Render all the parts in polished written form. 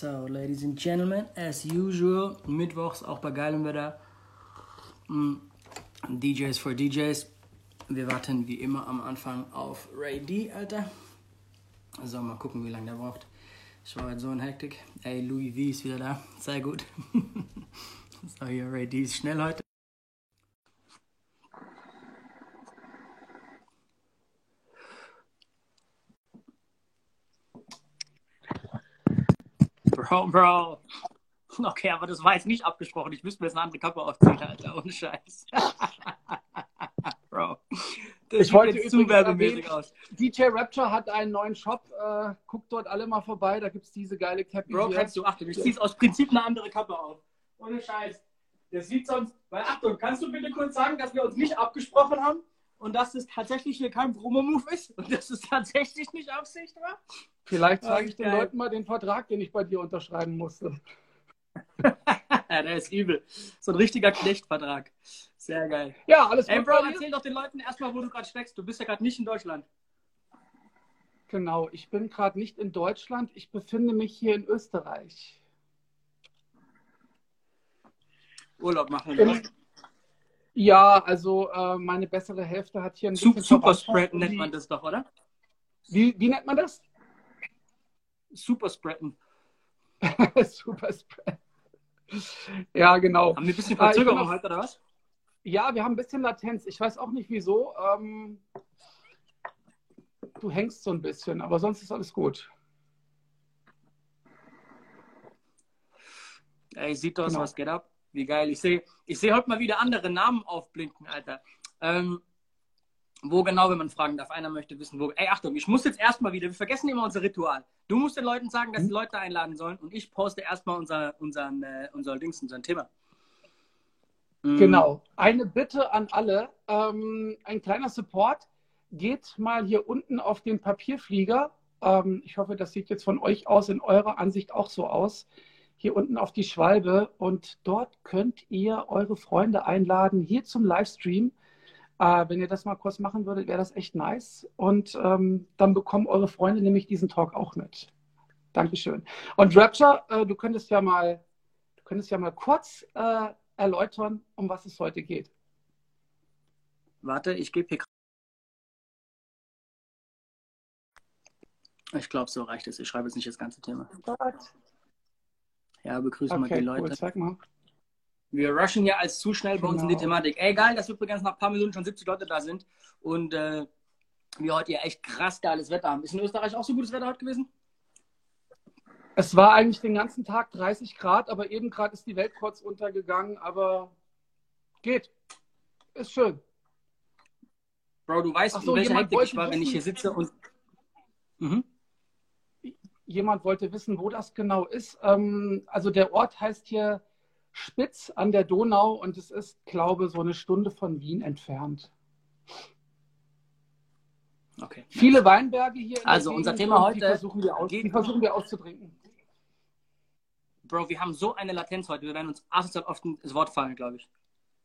So, Ladies and Gentlemen, as usual, mittwochs auch bei geilem Wetter. DJs for DJs. Wir warten wie immer am Anfang auf Ray D, Alter. So, mal gucken, wie lange der braucht. Ich war halt so in Hektik. Ey, Louis V ist wieder da. Sehr gut. So, hier, Ray D ist schnell heute. Bro. Okay, aber das war jetzt nicht abgesprochen. Ich müsste mir jetzt eine andere Kappe aufziehen, Alter. Ohne Scheiß. Bro. Das ich wollte jetzt zu werbemäßig aus. DJ Rapture hat einen neuen Shop. Guckt dort alle mal vorbei. Da gibt es diese geile Cappy. Bro, kannst du achten. Ich zieh's aus Prinzip eine andere Kappe auf. Ohne Scheiß. Das sieht sonst... Weil, Achtung, kannst du bitte kurz sagen, dass wir uns nicht abgesprochen haben und dass das tatsächlich hier kein Promo-Move ist und dass es tatsächlich nicht Absicht war? Vielleicht zeige ich den Leuten mal den Vertrag, den ich bei dir unterschreiben musste. Ja, der ist übel. So ein richtiger Knechtvertrag. Sehr geil. Ja, alles gut. Ey, Bro, erzähl doch den Leuten erstmal, wo du gerade steckst. Du bist ja gerade nicht in Deutschland. Genau, ich bin gerade nicht in Deutschland. Ich befinde mich hier in Österreich. Urlaub machen. Ja, also meine bessere Hälfte hat hier ein bisschen... Superspreaden nennt man das doch, oder? Wie nennt man das? Superspreaden. Superspreaden. Ja, genau. Haben wir ein bisschen Verzögerung heute, oder was? Ja, wir haben ein bisschen Latenz. Ich weiß auch nicht, wieso. Du hängst so ein bisschen, aber sonst ist alles gut. Ey, sieht aus, was geht ab. Wie geil. Ich sehe heute mal wieder andere Namen aufblinken, Alter. Wo genau, wenn man fragen darf. Einer möchte wissen, wo... Ey, Achtung, ich muss jetzt erstmal wieder... Wir vergessen immer unser Ritual. Du musst den Leuten sagen, dass die Leute einladen sollen und ich poste erstmal unser Thema. Genau. Eine Bitte an alle. Ein kleiner Support. Geht mal hier unten auf den Papierflieger. Ich hoffe, das sieht jetzt von euch aus in eurer Ansicht auch so aus. Hier unten auf die Schwalbe. Und dort könnt ihr eure Freunde einladen, hier zum Livestream. Wenn ihr das mal kurz machen würdet, wäre das echt nice. Und dann bekommen eure Freunde nämlich diesen Talk auch mit. Dankeschön. Und Rapture, du könntest ja mal kurz erläutern, um was es heute geht. Warte, ich gebe hier... Ich glaube, so reicht es. Ich schreibe jetzt nicht das ganze Thema. Oh Gott. Ja, begrüßen wir die Leute. Cool, zeig mal. Wir rushen ja als zu schnell bei uns in die Thematik. Ey, geil, dass wir übrigens nach ein paar Minuten schon 70 Leute da sind und wir heute ja echt krass geiles Wetter haben. Ist in Österreich auch so gutes Wetter heute gewesen? Es war eigentlich den ganzen Tag 30 Grad, aber eben gerade ist die Welt kurz untergegangen, aber geht. Ist schön. Bro, du weißt, in welcher Hektik ich war, wenn ich hier sitze und... Mhm. Jemand wollte wissen, wo das genau ist. Also der Ort heißt hier Spitz an der Donau und es ist, glaube ich, so eine Stunde von Wien entfernt. Okay. Viele Weinberge hier. Also unser Thema heute, die versuchen wir auszutrinken. Bro, wir haben so eine Latenz heute. Wir werden uns asozial oft ins Wort fallen, glaube ich.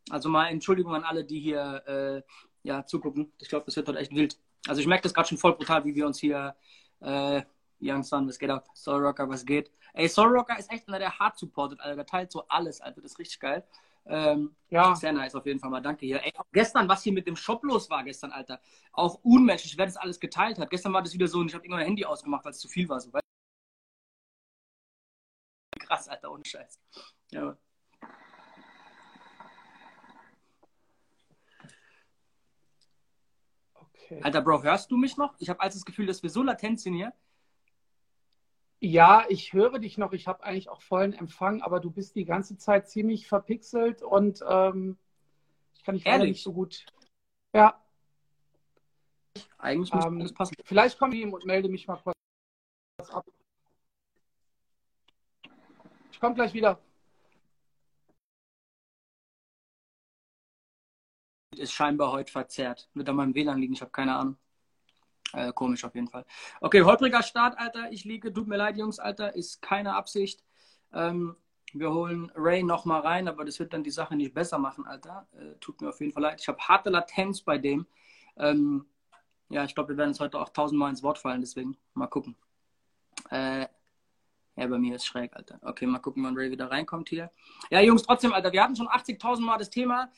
Also mal Entschuldigung an alle, die hier zugucken. Ich glaube, das wird heute echt wild. Also ich merke das gerade schon voll brutal, wie wir uns hier... Young Son, was geht ab? Soul Rocker, was geht? Ey, Soul Rocker ist echt einer, der hart supportet, Alter. Der teilt so alles, Alter. Das ist richtig geil. Ja. Sehr nice, auf jeden Fall mal. Danke hier. Ey, gestern, was hier mit dem Shop los war gestern, Alter. Auch unmenschlich, wer das alles geteilt hat. Gestern war das wieder so und ich habe irgendwann mein Handy ausgemacht, weil es zu viel war. So. Krass, Alter, ohne Scheiß. Ja. Okay. Alter, Bro, hörst du mich noch? Ich habe also das Gefühl, dass wir so latent sind hier. Ja, ich höre dich noch. Ich habe eigentlich auch vollen Empfang, aber du bist die ganze Zeit ziemlich verpixelt und ich kann dich leider nicht so gut... Ja. Eigentlich muss das passen. Vielleicht komme ich ihm und melde mich mal kurz ab. Ich komme gleich wieder. Ist scheinbar heute verzerrt. Wird an meinem WLAN liegen, ich habe keine Ahnung. Komisch auf jeden Fall. Okay, holpriger Start, Alter. Ich liege. Tut mir leid, Jungs, Alter. Ist keine Absicht. Wir holen Ray nochmal rein, aber das wird dann die Sache nicht besser machen, Alter. Tut mir auf jeden Fall leid. Ich habe harte Latenz bei dem. Ja, ich glaube, wir werden uns heute auch 1000 Mal ins Wort fallen, deswegen mal gucken. Ja, bei mir ist schräg, Alter. Okay, mal gucken, wann Ray wieder reinkommt hier. Ja, Jungs, trotzdem, Alter, wir hatten schon 80.000 Mal das Thema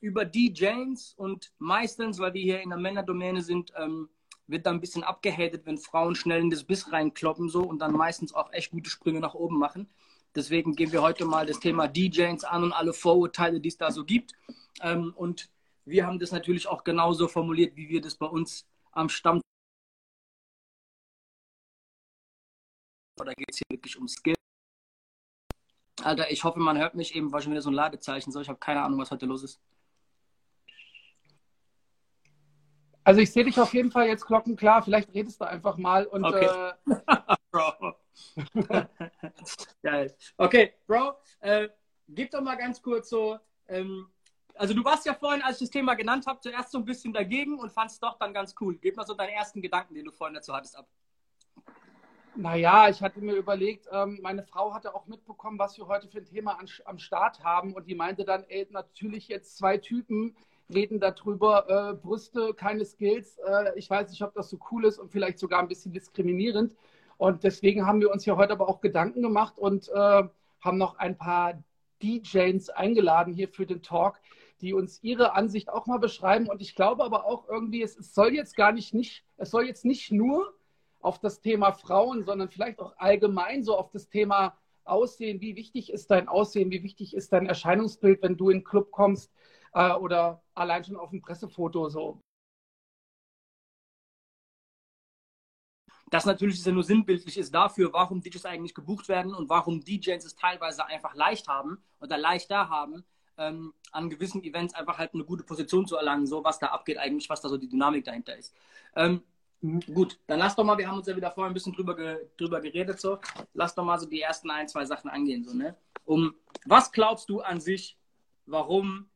über DJs und meistens, weil wir hier in der Männerdomäne sind, wird da ein bisschen abgehatet, wenn Frauen schnell in das Biss reinkloppen so und dann meistens auch echt gute Sprünge nach oben machen. Deswegen gehen wir heute mal das Thema DJs an und alle Vorurteile, die es da so gibt. Und wir haben das natürlich auch genauso formuliert, wie wir das bei uns am Stammtisch. Oder geht es hier wirklich um Skill? Alter, ich hoffe, man hört mich eben, weil schon wieder so ein Ladezeichen so. Ich habe keine Ahnung, was heute los ist. Also ich sehe dich auf jeden Fall jetzt glockenklar. Vielleicht redest du einfach mal und... Okay. Bro. Geil. Okay, Bro, gib doch mal ganz kurz so... also du warst ja vorhin, als ich das Thema genannt habe, zuerst so ein bisschen dagegen und fandst es doch dann ganz cool. Gib mal so deinen ersten Gedanken, den du vorhin dazu hattest, ab. Naja, ich hatte mir überlegt, meine Frau hatte auch mitbekommen, was wir heute für ein Thema am Start haben. Und die meinte dann, ey, natürlich jetzt zwei Typen reden darüber, Brüste, keine Skills. Ich weiß nicht, ob das so cool ist und vielleicht sogar ein bisschen diskriminierend. Und deswegen haben wir uns hier heute aber auch Gedanken gemacht und haben noch ein paar DJs eingeladen hier für den Talk, die uns ihre Ansicht auch mal beschreiben. Und ich glaube aber auch irgendwie, es soll jetzt nicht nur auf das Thema Frauen, sondern vielleicht auch allgemein so auf das Thema Aussehen. Wie wichtig ist dein Aussehen? Wie wichtig ist dein Erscheinungsbild, wenn du in den Club kommst oder allein schon auf dem Pressefoto so? Das natürlich ist ja nur sinnbildlich ist dafür, warum DJs eigentlich gebucht werden und warum DJs es teilweise einfach leicht haben oder leichter haben, an gewissen Events einfach halt eine gute Position zu erlangen, so was da abgeht eigentlich, was da so die Dynamik dahinter ist. Gut, dann lass doch mal, wir haben uns ja wieder vorher ein bisschen drüber geredet, so. Lass doch mal so die ersten ein, zwei Sachen angehen, so, ne? Was glaubst du an sich, warum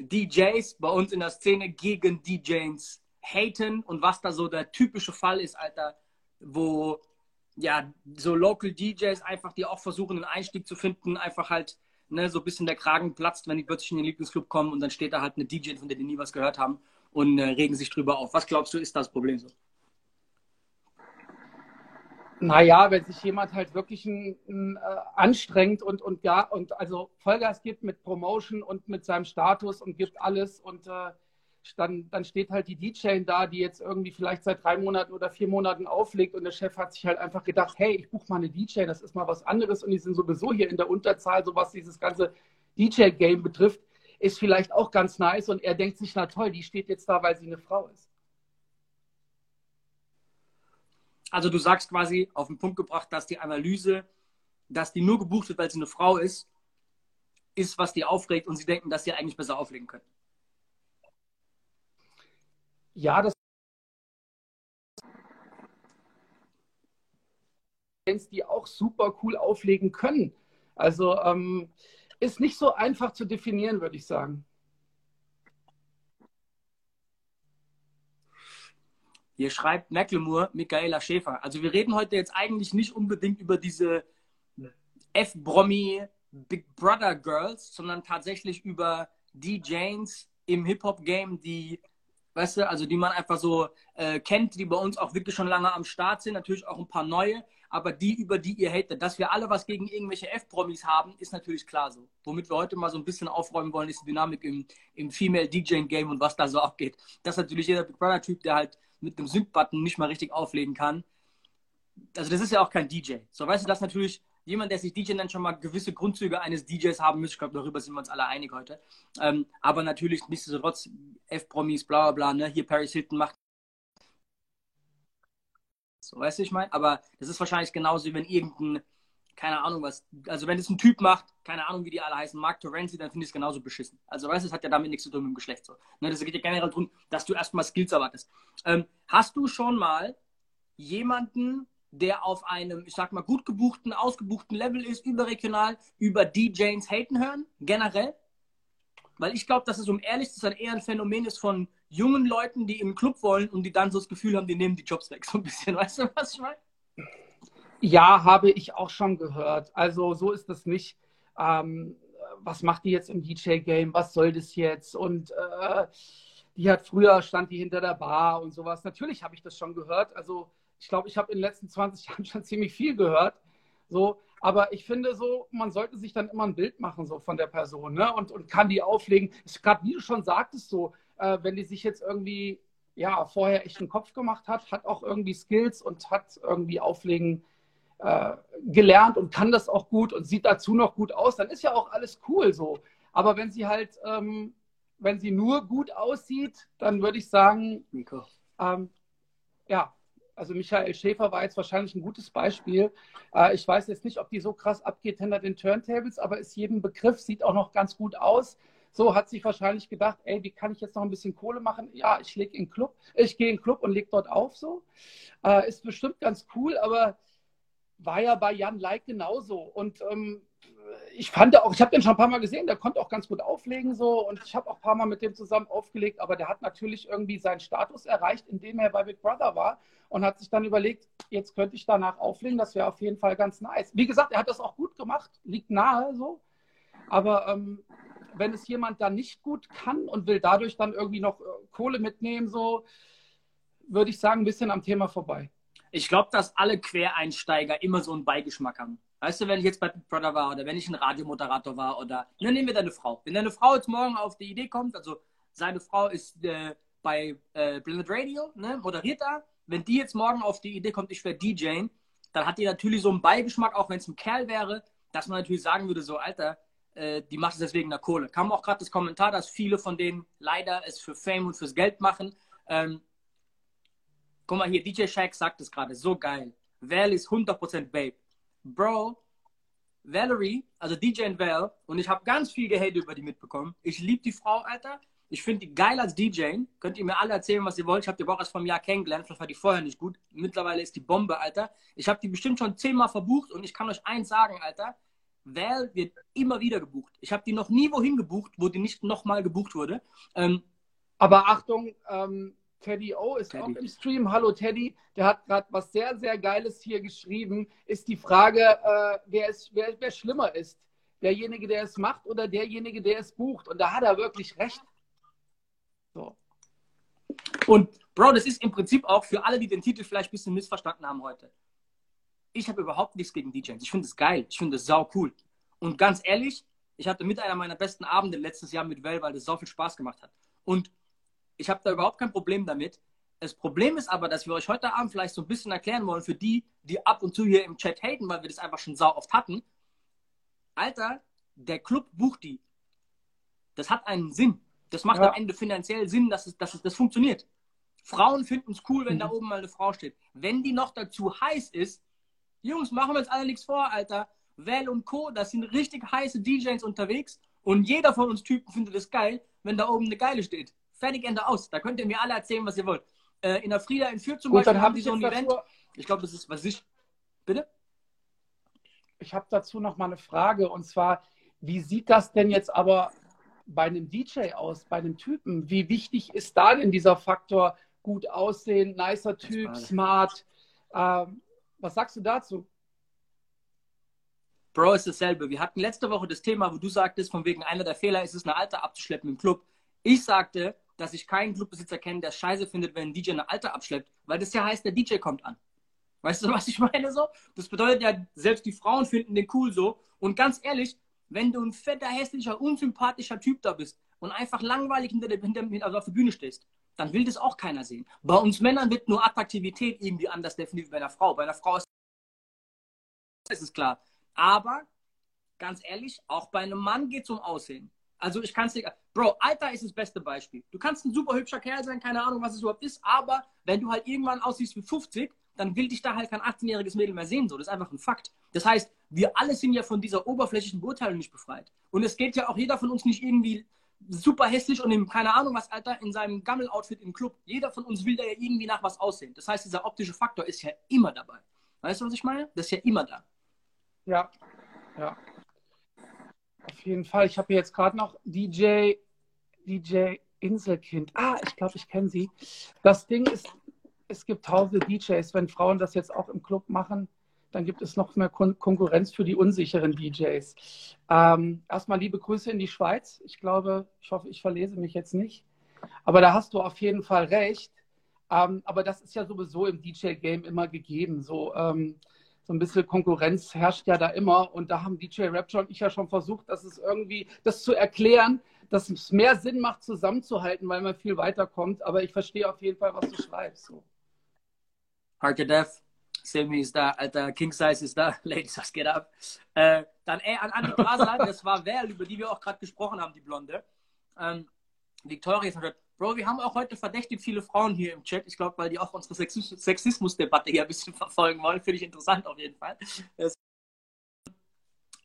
DJs bei uns in der Szene gegen DJs haten und was da so der typische Fall ist, Alter, wo ja so Local DJs einfach, die auch versuchen, einen Einstieg zu finden, einfach halt, ne, so ein bisschen der Kragen platzt, wenn die plötzlich in den Lieblingsclub kommen und dann steht da halt eine DJ, von der die nie was gehört haben. Und regen sich drüber auf. Was glaubst du, ist das Problem so? Naja, wenn sich jemand halt wirklich anstrengt und also Vollgas gibt mit Promotion und mit seinem Status und gibt alles und dann steht halt die DJ da, die jetzt irgendwie vielleicht seit 3 Monaten oder 4 Monaten auflegt und der Chef hat sich halt einfach gedacht, hey, ich buche mal eine DJ, das ist mal was anderes und die sind sowieso hier in der Unterzahl, so was dieses ganze DJ-Game betrifft. Ist vielleicht auch ganz nice und er denkt sich, na toll, die steht jetzt da, weil sie eine Frau ist. Also du sagst quasi auf den Punkt gebracht, dass die Analyse, dass die nur gebucht wird, weil sie eine Frau ist, was die aufregt und sie denken, dass sie eigentlich besser auflegen können. Ja, das sind die auch super cool auflegen können. Also ist nicht so einfach zu definieren, würde ich sagen. Hier schreibt McLemur, Michaela Schäfer. Also wir reden heute jetzt eigentlich nicht unbedingt über diese F-Brommi Big Brother Girls, sondern tatsächlich über DJs im Hip-Hop-Game, die, weißt du, also die man einfach so kennt, die bei uns auch wirklich schon lange am Start sind, natürlich auch ein paar neue. Aber die, über die ihr hatet, dass wir alle was gegen irgendwelche F-Promis haben, ist natürlich klar so. Womit wir heute mal so ein bisschen aufräumen wollen, ist die Dynamik im Female-DJ-Game und was da so abgeht. Dass natürlich jeder Big Brother-Typ, der halt mit dem Sync-Button nicht mal richtig auflegen kann. Also das ist ja auch kein DJ. So, weißt du, dass natürlich jemand, der sich DJ nennt, schon mal gewisse Grundzüge eines DJs haben müsste. Ich glaube, darüber sind wir uns alle einig heute. Aber natürlich nichtsdestotrotz F-Promis, bla bla bla, ne? Hier Paris Hilton macht. So, weißt du, ich meine? Aber das ist wahrscheinlich genauso, wie wenn irgendein, keine Ahnung was, also wenn es ein Typ macht, keine Ahnung, wie die alle heißen, Mark Terenzi, dann finde ich es genauso beschissen. Also, weißt du, es hat ja damit nichts zu tun mit dem Geschlecht. So. Ne, das geht ja generell darum, dass du erstmal Skills erwartest. Hast du schon mal jemanden, der auf einem, ich sag mal, gut gebuchten, ausgebuchten Level ist, überregional, über DJs haten hören, generell? Weil ich glaube, dass es, um ehrlich zu sein, eher ein Phänomen ist von jungen Leuten, die im Club wollen und die dann so das Gefühl haben, die nehmen die Jobs weg. So ein bisschen, weißt du, was ich meine? Ja, habe ich auch schon gehört. Also so ist das nicht. Was macht die jetzt im DJ-Game? Was soll das jetzt? Und die hat früher, stand die hinter der Bar und sowas. Natürlich habe ich das schon gehört. Also ich glaube, ich habe in den letzten 20 Jahren schon ziemlich viel gehört. So, aber ich finde so, man sollte sich dann immer ein Bild machen so von der Person, ne? Und kann die auflegen. Gerade wie du schon sagtest, so, wenn die sich jetzt irgendwie ja, vorher echt einen Kopf gemacht hat, hat auch irgendwie Skills und hat irgendwie auflegen gelernt und kann das auch gut und sieht dazu noch gut aus, dann ist ja auch alles cool so. Aber wenn sie halt, wenn sie nur gut aussieht, dann würde ich sagen, Nico. Ja, also Michaela Schäfer war jetzt wahrscheinlich ein gutes Beispiel. Ich weiß jetzt nicht, ob die so krass abgeht hinter den Turntables, aber ist jedem Begriff, sieht auch noch ganz gut aus. So hat sich wahrscheinlich gedacht, ey, wie kann ich jetzt noch ein bisschen Kohle machen? Ja, ich lege in den Club, ich gehe in den Club und lege dort auf so. Ist bestimmt ganz cool, aber war ja bei Jan Leik genauso. Und ich fand auch, ich habe den schon ein paar Mal gesehen, der konnte auch ganz gut auflegen so und ich habe auch ein paar Mal mit dem zusammen aufgelegt, aber der hat natürlich irgendwie seinen Status erreicht, indem er bei Big Brother war und hat sich dann überlegt, jetzt könnte ich danach auflegen, das wäre auf jeden Fall ganz nice. Wie gesagt, er hat das auch gut gemacht, liegt nahe so, aber wenn es jemand dann nicht gut kann und will dadurch dann irgendwie noch Kohle mitnehmen, so würde ich sagen, ein bisschen am Thema vorbei. Ich glaube, dass alle Quereinsteiger immer so einen Beigeschmack haben. Weißt du, wenn ich jetzt bei Big Brother war oder wenn ich ein Radiomoderator war oder, ne, nehmen wir deine Frau. Wenn deine Frau jetzt morgen auf die Idee kommt, also seine Frau ist bei Planet Radio, ne, moderiert da. Wenn die jetzt morgen auf die Idee kommt, ich werde DJ, dann hat die natürlich so einen Beigeschmack, auch wenn es ein Kerl wäre, dass man natürlich sagen würde, so, Alter, die macht es deswegen nach Kohle. Kam auch gerade das Kommentar, dass viele von denen leider es für Fame und fürs Geld machen. Guck mal hier, DJ Shaq sagt es gerade, so geil. Val ist 100% Babe. Bro, Valerie, also DJ und Val, und ich habe ganz viel Gehate über die mitbekommen. Ich liebe die Frau, Alter. Ich finde die geil als DJ. Könnt ihr mir alle erzählen, was ihr wollt. Ich habe die auch erst vor einem Jahr kennengelernt. Vielleicht war die vorher nicht gut. Mittlerweile ist die Bombe, Alter. Ich habe die bestimmt schon 10-mal verbucht und ich kann euch eins sagen, Alter. Val wird immer wieder gebucht. Ich habe die noch nie wohin gebucht, wo die nicht nochmal gebucht wurde. Aber Achtung, Teddy O ist Teddy auch im Stream. Hallo Teddy, der hat gerade was sehr, sehr Geiles hier geschrieben. Ist die Frage, wer schlimmer ist. Derjenige, der es macht oder derjenige, der es bucht. Und da hat er wirklich recht. So. Und Bro, das ist im Prinzip auch für alle, die den Titel vielleicht ein bisschen missverstanden haben heute. Ich habe überhaupt nichts gegen DJs. Ich finde es geil. Ich finde es sau cool. Und ganz ehrlich, ich hatte mit einer meiner besten Abende letztes Jahr mit Val, weil das so viel Spaß gemacht hat. Und ich habe da überhaupt kein Problem damit. Das Problem ist aber, dass wir euch heute Abend vielleicht so ein bisschen erklären wollen für die, die ab und zu hier im Chat haten, weil wir das einfach schon sau oft hatten. Alter, der Club bucht die. Das hat einen Sinn. Das macht am Ende finanziell Sinn, dass das funktioniert. Frauen finden es cool, wenn da oben mal eine Frau steht. Wenn die noch dazu heiß ist, Jungs, machen wir uns alle nichts vor, Alter. Val und Co., das sind richtig heiße DJs unterwegs und jeder von uns Typen findet es geil, wenn da oben eine Geile steht. Fertig, Ende, aus. Da könnt ihr mir alle erzählen, was ihr wollt. In der Frieda in Fürth zum Beispiel haben die so ein Event. Ich glaube, das ist, was ich... Bitte? Ich habe dazu noch mal eine Frage. Und zwar, wie sieht das denn jetzt aber bei einem DJ aus, bei einem Typen? Wie wichtig ist da denn dieser Faktor gut aussehen, nicer Typ, smart? Was sagst du dazu? Bro, ist dasselbe. Wir hatten letzte Woche das Thema, wo du sagtest, von wegen einer der Fehler ist es, eine Alte abzuschleppen im Club. Ich sagte, dass ich keinen Clubbesitzer kenne, der scheiße findet, wenn ein DJ eine Alte abschleppt, weil das ja heißt, der DJ kommt an. Weißt du, was ich meine so? Das bedeutet ja, selbst die Frauen finden den cool so. Und ganz ehrlich, wenn du ein fetter, hässlicher, unsympathischer Typ da bist und einfach langweilig hinter auf der Bühne stehst, dann will das auch keiner sehen. Bei uns Männern wird nur Attraktivität irgendwie anders definiert wie bei einer Frau. Bei einer Frau ist es klar. Aber, ganz ehrlich, auch bei einem Mann geht es um Aussehen. Also ich kann es dir... Bro, Alter ist das beste Beispiel. Du kannst ein super hübscher Kerl sein, keine Ahnung, was es überhaupt ist, aber wenn du halt irgendwann aussiehst wie 50, dann will dich da halt kein 18-jähriges Mädel mehr sehen. So. Das ist einfach ein Fakt. Das heißt, wir alle sind ja von dieser oberflächlichen Beurteilung nicht befreit. Und es geht ja auch jeder von uns nicht irgendwie super hässlich und im, keine Ahnung was, Alter, in seinem Gammel-Outfit im Club. Jeder von uns will da ja irgendwie nach was aussehen. Das heißt, dieser optische Faktor ist ja immer dabei. Weißt du, was ich meine? Das ist ja immer da. Ja, ja. Auf jeden Fall. Ich habe hier jetzt gerade noch DJ Inselkind. Ah, ich glaube, ich kenne sie. Das Ding ist, es gibt tausende DJs. Wenn Frauen das jetzt auch im Club machen, dann gibt es noch mehr Konkurrenz für die unsicheren DJs. Erstmal liebe Grüße in die Schweiz. Ich glaube, ich hoffe, ich verlese mich jetzt nicht. Aber da hast du auf jeden Fall recht. Aber das ist ja sowieso im DJ-Game immer gegeben. So, so ein bisschen Konkurrenz herrscht ja da immer. Und da haben DJ Rapture und ich ja schon versucht, dass es irgendwie das zu erklären, dass es mehr Sinn macht, zusammenzuhalten, weil man viel weiterkommt. Aber ich verstehe auf jeden Fall, was du schreibst. So. Hard to Death. Sammy ist da, Alter, King Size ist da, Ladies, was geht ab? Dann an Anni Brasland, das war Val, über die wir auch gerade gesprochen haben, die Blonde. Victoria sagt, Bro, wir haben auch heute verdächtig viele Frauen hier im Chat. Ich glaube, weil die auch unsere Sexismusdebatte hier ein bisschen verfolgen wollen. Finde ich interessant auf jeden Fall.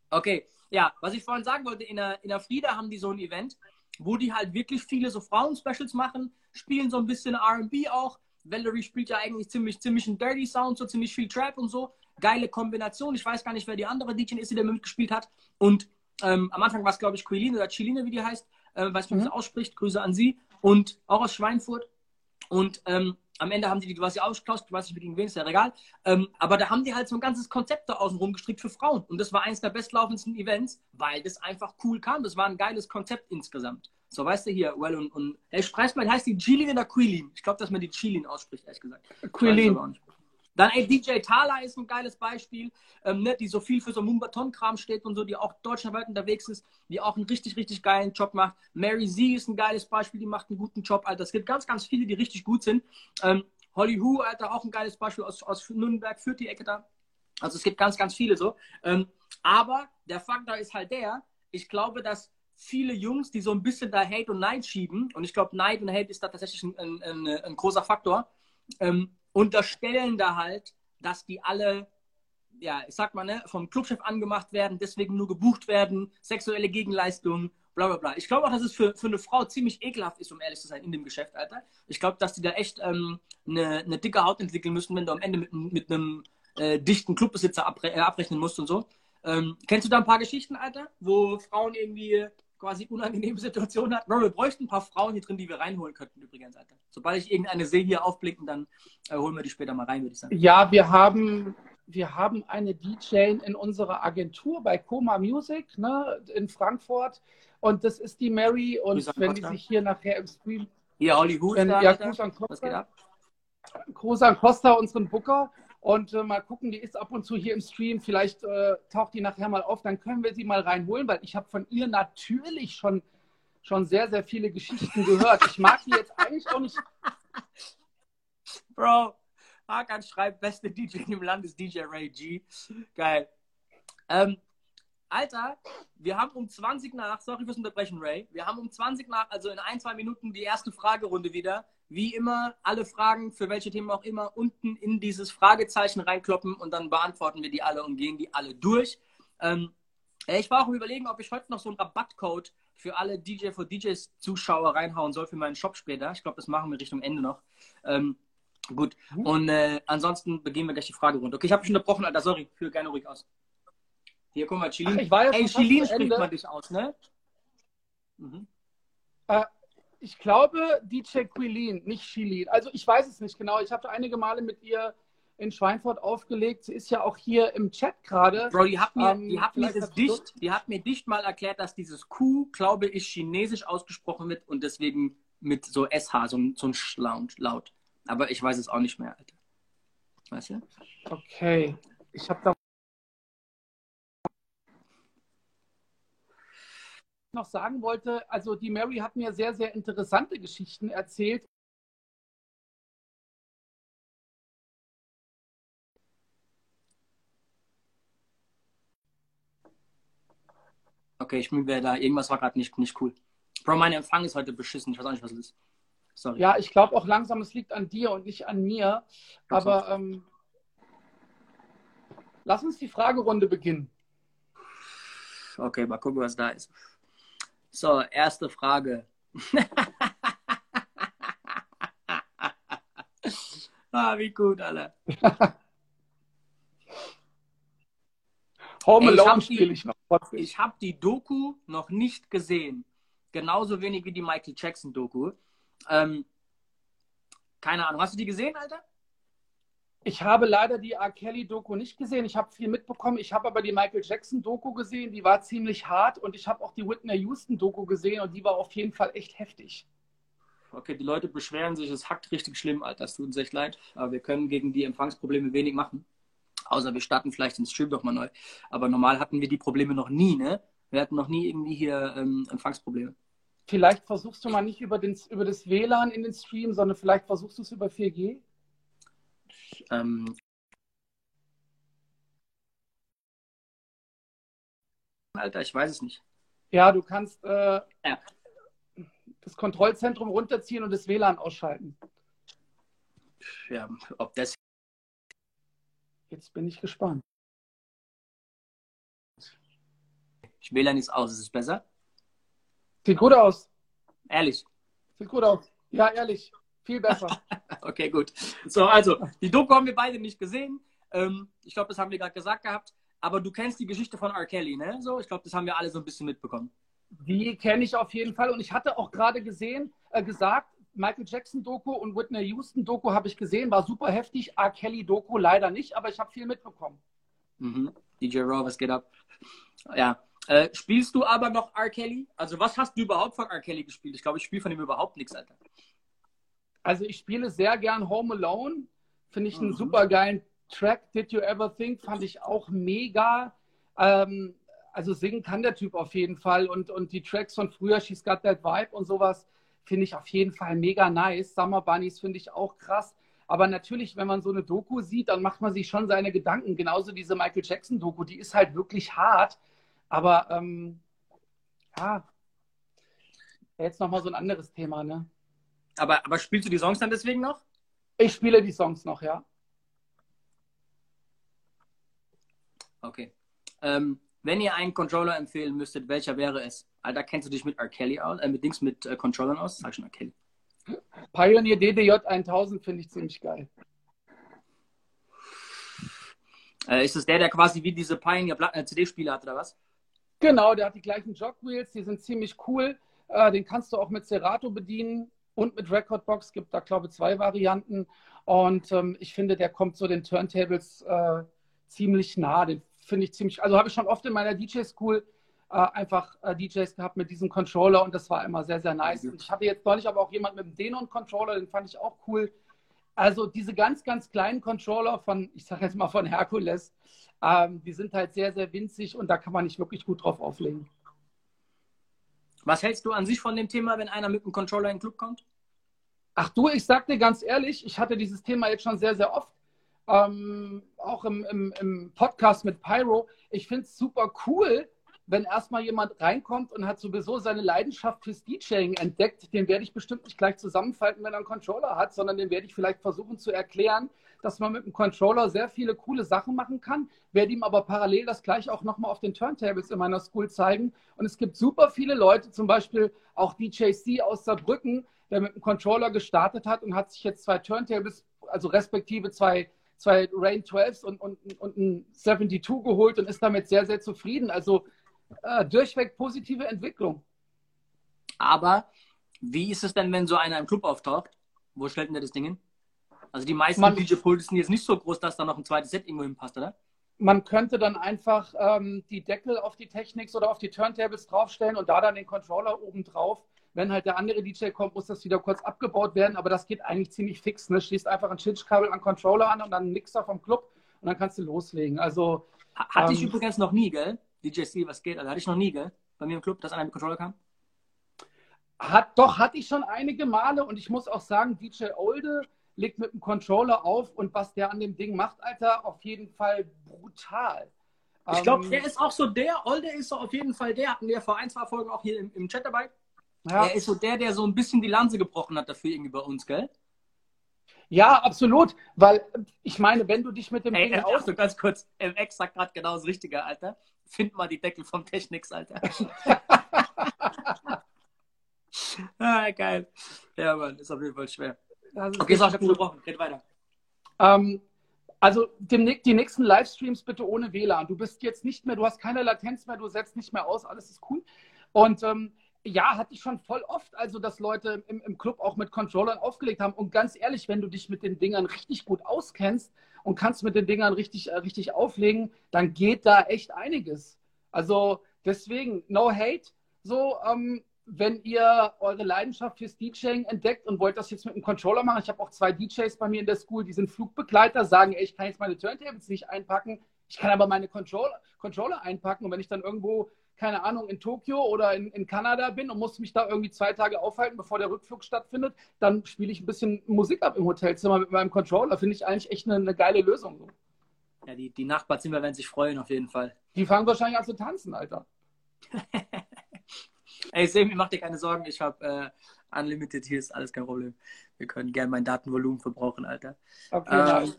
Okay, ja, was ich vorhin sagen wollte, in der Frieda haben die so ein Event, wo die halt wirklich viele so Frauen-Specials machen, spielen so ein bisschen R&B auch. Valerie spielt ja eigentlich ziemlich einen Dirty Sound, so ziemlich viel Trap und so. Geile Kombination. Ich weiß gar nicht, wer die andere DJ ist, die da mitgespielt hat. Und am Anfang war es, glaube ich, Quilin oder Chilin, wie die heißt. Weiß nicht, wie sie ausspricht. Grüße an sie. Und auch aus Schweinfurt. Und am Ende haben die quasi ausgeklaust. Ich weiß nicht, gegen wen, ist ja egal. Aber da haben die halt so ein ganzes Konzept da außenrum gestrickt für Frauen. Und das war eins der bestlaufendsten Events, weil das einfach cool kam. Das war ein geiles Konzept insgesamt. So, weißt du hier, Well und ich spreche mal, heißt die Chilin oder Quilin? Ich glaube, dass man die Chilin ausspricht, ehrlich gesagt. Quilin. Dann DJ Thala ist ein geiles Beispiel, ne, die so viel für so Mumbaton-Kram steht und so, die auch deutschlandweit unterwegs ist, die auch einen richtig geilen Job macht. Mary C ist ein geiles Beispiel, die macht einen guten Job, Alter. Es gibt ganz viele, die richtig gut sind. Holly Hu, Alter, auch ein geiles Beispiel aus Nürnberg, führt die Ecke da. Also es gibt ganz viele so. Aber der Fakt da ist halt der, ich glaube, dass viele Jungs, die so ein bisschen da Hate und Neid schieben, und ich glaube, Neid und Hate ist da tatsächlich ein großer Faktor, unterstellen da halt, dass die alle, ja, ich sag mal, ne, vom Clubchef angemacht werden, deswegen nur gebucht werden, sexuelle Gegenleistungen, bla bla bla. Ich glaube auch, dass es für eine Frau ziemlich ekelhaft ist, um ehrlich zu sein, in dem Geschäft, Alter. Ich glaube, dass die da echt eine dicke Haut entwickeln müssen, wenn du am Ende mit einem dichten Clubbesitzer abrechnen musst und so. Kennst du da ein paar Geschichten, Alter, wo Frauen irgendwie quasi unangenehme Situationen hatten? Wir bräuchten ein paar Frauen hier drin, die wir reinholen könnten übrigens, Alter. Sobald ich irgendeine sehe hier aufblicken, dann holen wir die später mal rein, würde ich sagen. Ja, wir haben eine DJ in unserer Agentur bei Coma Music, ne, in Frankfurt. Und das ist die Mary. Und Grüß wenn die Costa. Sich hier nachher im Stream... Hier, Olli Hus, was geht ab? Gruß an Costa, unseren Booker. Und mal gucken, die ist ab und zu hier im Stream, vielleicht taucht die nachher mal auf, dann können wir sie mal reinholen, weil ich habe von ihr natürlich schon sehr viele Geschichten gehört. Ich mag die jetzt eigentlich auch nicht. Bro, Hakan schreibt, beste DJ im Land ist DJ Ray G. Geil. Alter, wir haben um 20 nach, sorry fürs Unterbrechen, Ray, wir haben um 20 nach, also in 1-2 Minuten die erste Fragerunde wieder. Wie immer, alle Fragen, für welche Themen auch immer, unten in dieses Fragezeichen reinkloppen und dann beantworten wir die alle und gehen die alle durch. Ich war auch überlegen, ob ich heute noch so einen Rabattcode für alle DJ for DJs Zuschauer reinhauen soll für meinen Shop später. Ich glaube, das machen wir Richtung Ende noch. Gut, und ansonsten begehen wir gleich die Fragerunde. Okay, ich habe mich unterbrochen, Alter, sorry, führe gerne ruhig aus. Hier, guck mal, Chilin. Ey, Chilin spricht man dich aus, ne? Mhm. Ich glaube, DJ Quilin, nicht Chilin. Also ich weiß es nicht genau. Ich habe einige Male mit ihr in Schweinfurt aufgelegt. Sie ist ja auch hier im Chat gerade. Bro, die hat mir mal erklärt, dass dieses Q, glaube ich, chinesisch ausgesprochen wird und deswegen mit so SH, so ein Schlaut. Aber ich weiß es auch nicht mehr, Alter. Weißt du? Okay. Ich habe da noch sagen wollte, also die Mary hat mir sehr interessante Geschichten erzählt. Okay, ich bin wieder da. Irgendwas war gerade nicht cool. Bro, mein Empfang ist heute beschissen. Ich weiß auch nicht, was es ist. Sorry. Ja, ich glaube auch langsam, es liegt an dir und nicht an mir. Aber lass uns die Fragerunde beginnen. Okay, mal gucken, was da ist. So, erste Frage. Ah, wie gut, Alter. Home Alone spiele ich noch. Ich habe die Doku noch nicht gesehen. Genauso wenig wie die Michael Jackson-Doku. Keine Ahnung. Hast du die gesehen, Alter? Ich habe leider die R. Kelly-Doku nicht gesehen. Ich habe viel mitbekommen. Ich habe aber die Michael Jackson-Doku gesehen. Die war ziemlich hart. Und ich habe auch die Whitney Houston-Doku gesehen. Und die war auf jeden Fall echt heftig. Okay, die Leute beschweren sich, es hackt richtig schlimm, Alter, das tut uns echt leid. Aber wir können gegen die Empfangsprobleme wenig machen. Außer wir starten vielleicht den Stream doch mal neu. Aber normal hatten wir die Probleme noch nie, ne? Wir hatten noch nie irgendwie hier Empfangsprobleme. Vielleicht versuchst du mal nicht über das WLAN in den Stream, sondern vielleicht versuchst du es über 4G? Alter, ich weiß es nicht. Ja, du kannst das Kontrollzentrum runterziehen und das WLAN ausschalten. Ja, ob das... Jetzt bin ich gespannt. Das WLAN ist aus, ist es besser? Sieht gut aus. Ehrlich? Sieht gut aus. Ja, ehrlich. Viel besser. Okay, gut. So, also, die Doku haben wir beide nicht gesehen. Ich glaube, das haben wir gerade gesagt gehabt. Aber du kennst die Geschichte von R. Kelly, ne? So, ich glaube, das haben wir alle so ein bisschen mitbekommen. Die kenne ich auf jeden Fall. Und ich hatte auch gerade gesagt, Michael Jackson-Doku und Whitney Houston-Doku habe ich gesehen. War super heftig. R. Kelly-Doku leider nicht, aber ich habe viel mitbekommen. Mhm. DJ Raw, was geht ab? Ja. Spielst du aber noch R. Kelly? Also was hast du überhaupt von R. Kelly gespielt? Ich glaube, ich spiele von ihm überhaupt nichts, Alter. Also ich spiele sehr gern Home Alone. Finde ich einen super geilen Track. Did You Ever Think? Fand ich auch mega. Also singen kann der Typ auf jeden Fall. Und die Tracks von früher, She's Got That Vibe und sowas, finde ich auf jeden Fall mega nice. Summer Bunnies finde ich auch krass. Aber natürlich, wenn man so eine Doku sieht, dann macht man sich schon seine Gedanken. Genauso diese Michael Jackson-Doku, die ist halt wirklich hart. Aber, ja, jetzt nochmal so ein anderes Thema, ne? Aber spielst du die Songs dann deswegen noch? Ich spiele die Songs noch, ja. Okay. Wenn ihr einen Controller empfehlen müsstet, welcher wäre es? Alter, kennst du dich mit R. Kelly aus? Mit Controllern aus? Sag schon R. Kelly. Pioneer DDJ 1000 finde ich ziemlich geil. Ist es der quasi wie diese Pioneer CD-Spiele hat, oder was? Genau, der hat die gleichen Jogwheels, die sind ziemlich cool. Den kannst du auch mit Serato bedienen und mit Recordbox. Gibt da, glaube ich, 2 Varianten. Und ich finde, der kommt so den Turntables ziemlich nah. Den finde ich ziemlich... Also habe ich schon oft in meiner DJ-School einfach DJs gehabt mit diesem Controller und das war immer sehr, sehr nice. Mhm. Und ich hatte jetzt neulich aber auch jemanden mit dem Denon-Controller, den fand ich auch cool. Also diese ganz, ganz kleinen Controller von, ich sage jetzt mal von Herkules, die sind halt sehr, sehr winzig und da kann man nicht wirklich gut drauf auflegen. Was hältst du an sich von dem Thema, wenn einer mit einem Controller in den Club kommt? Ach du, ich sag dir ganz ehrlich, ich hatte dieses Thema jetzt schon sehr, sehr oft, auch im Podcast mit Pyro. Ich finde es super cool, wenn erstmal jemand reinkommt und hat sowieso seine Leidenschaft fürs DJing entdeckt, den werde ich bestimmt nicht gleich zusammenfalten, wenn er einen Controller hat, sondern den werde ich vielleicht versuchen zu erklären, dass man mit dem Controller sehr viele coole Sachen machen kann, werde ihm aber parallel das gleich auch nochmal auf den Turntables in meiner School zeigen. Und es gibt super viele Leute, zum Beispiel auch DJ C aus Saarbrücken, der mit dem Controller gestartet hat und hat sich jetzt 2 Turntables, also respektive 2 Rain 12s und ein 72 geholt und ist damit sehr, sehr zufrieden. Also durchweg positive Entwicklung. Aber wie ist es denn, wenn so einer im Club auftaucht? Wo stellt denn der das Ding hin? Also die meisten DJ-Pulte sind jetzt nicht so groß, dass da noch ein zweites Set irgendwo hinpasst, oder? Man könnte dann einfach die Deckel auf die Technics oder auf die Turntables draufstellen und da dann den Controller oben drauf. Wenn halt der andere DJ kommt, muss das wieder kurz abgebaut werden, aber das geht eigentlich ziemlich fix. Ne? Schließt einfach ein Chinch-Kabel an den Controller an und dann einen Mixer vom Club und dann kannst du loslegen. Also, hatte ich übrigens noch nie, gell? DJC, was geht? Also hatte ich noch nie, gell? Bei mir im Club, dass einer mit Controller kam? Doch, hatte ich schon einige Male und ich muss auch sagen, DJ Olde legt mit dem Controller auf und was der an dem Ding macht, Alter, auf jeden Fall brutal. Ich glaube, der ist auch so der, Olde ist so auf jeden Fall der, hatten wir vor 1-2 Folgen auch hier im Chat dabei. Ja. Er ist so der so ein bisschen die Lanze gebrochen hat dafür irgendwie bei uns, gell? Ja, absolut, weil ich meine, wenn du dich mit dem Ding auch so ganz kurz, MX sagt gerade genau das Richtige, Alter. Find mal die Deckel vom Technics, Alter. Ah, geil. Ja, Mann, ist auf jeden Fall schwer. Okay, so, ich hab schon gebrochen. Red weiter. Also, die nächsten Livestreams bitte ohne WLAN. Du bist jetzt nicht mehr, du hast keine Latenz mehr, du setzt nicht mehr aus, alles ist cool. Und ja, hatte ich schon voll oft, also dass Leute im Club auch mit Controllern aufgelegt haben. Und ganz ehrlich, wenn du dich mit den Dingern richtig gut auskennst und kannst mit den Dingern richtig auflegen, dann geht da echt einiges. Also deswegen, no hate. So, wenn ihr eure Leidenschaft fürs DJing entdeckt und wollt das jetzt mit einem Controller machen, ich habe auch 2 DJs bei mir in der School, die sind Flugbegleiter, sagen, ey, ich kann jetzt meine Turntables nicht einpacken, ich kann aber meine Controller einpacken und wenn ich dann irgendwo, keine Ahnung, in Tokio oder in Kanada bin und muss mich da irgendwie 2 Tage aufhalten, bevor der Rückflug stattfindet, dann spiele ich ein bisschen Musik ab im Hotelzimmer mit meinem Controller. Finde ich eigentlich echt eine geile Lösung. Ja, die Nachbarzimmer werden sich freuen auf jeden Fall. Die fangen wahrscheinlich an zu tanzen, Alter. Ey, Sammy, mach dir keine Sorgen, ich habe Unlimited, hier ist alles kein Problem. Wir können gerne mein Datenvolumen verbrauchen, Alter. Okay,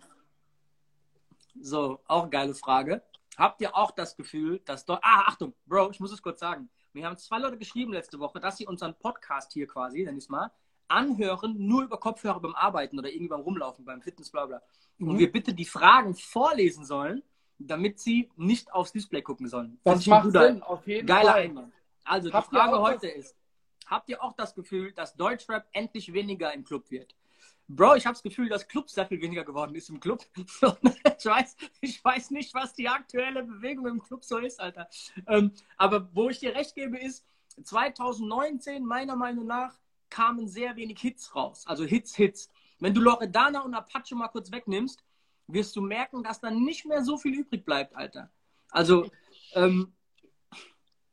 so, auch eine geile Frage. Habt ihr auch das Gefühl, dass dort... Ah, Achtung, Bro, ich muss es kurz sagen. Mir haben 2 Leute geschrieben letzte Woche, dass sie unseren Podcast hier quasi, nenn ich es mal, anhören, nur über Kopfhörer beim Arbeiten oder irgendwie beim Rumlaufen, beim Fitness, bla bla. Mhm. Und wir bitte die Fragen vorlesen sollen, damit sie nicht aufs Display gucken sollen. Das macht Sinn, auf jeden Fall. Geiler Einwand. Also die Frage heute ist, habt ihr auch das Gefühl, dass Deutschrap endlich weniger im Club wird? Bro, ich habe das Gefühl, dass Clubs sehr viel weniger geworden ist im Club. Ich weiß nicht, was die aktuelle Bewegung im Club so ist, Alter. Aber wo ich dir recht gebe, ist, 2019, meiner Meinung nach, kamen sehr wenig Hits raus. Also Hits. Wenn du Loredana und Apache mal kurz wegnimmst, wirst du merken, dass dann nicht mehr so viel übrig bleibt, Alter. Also,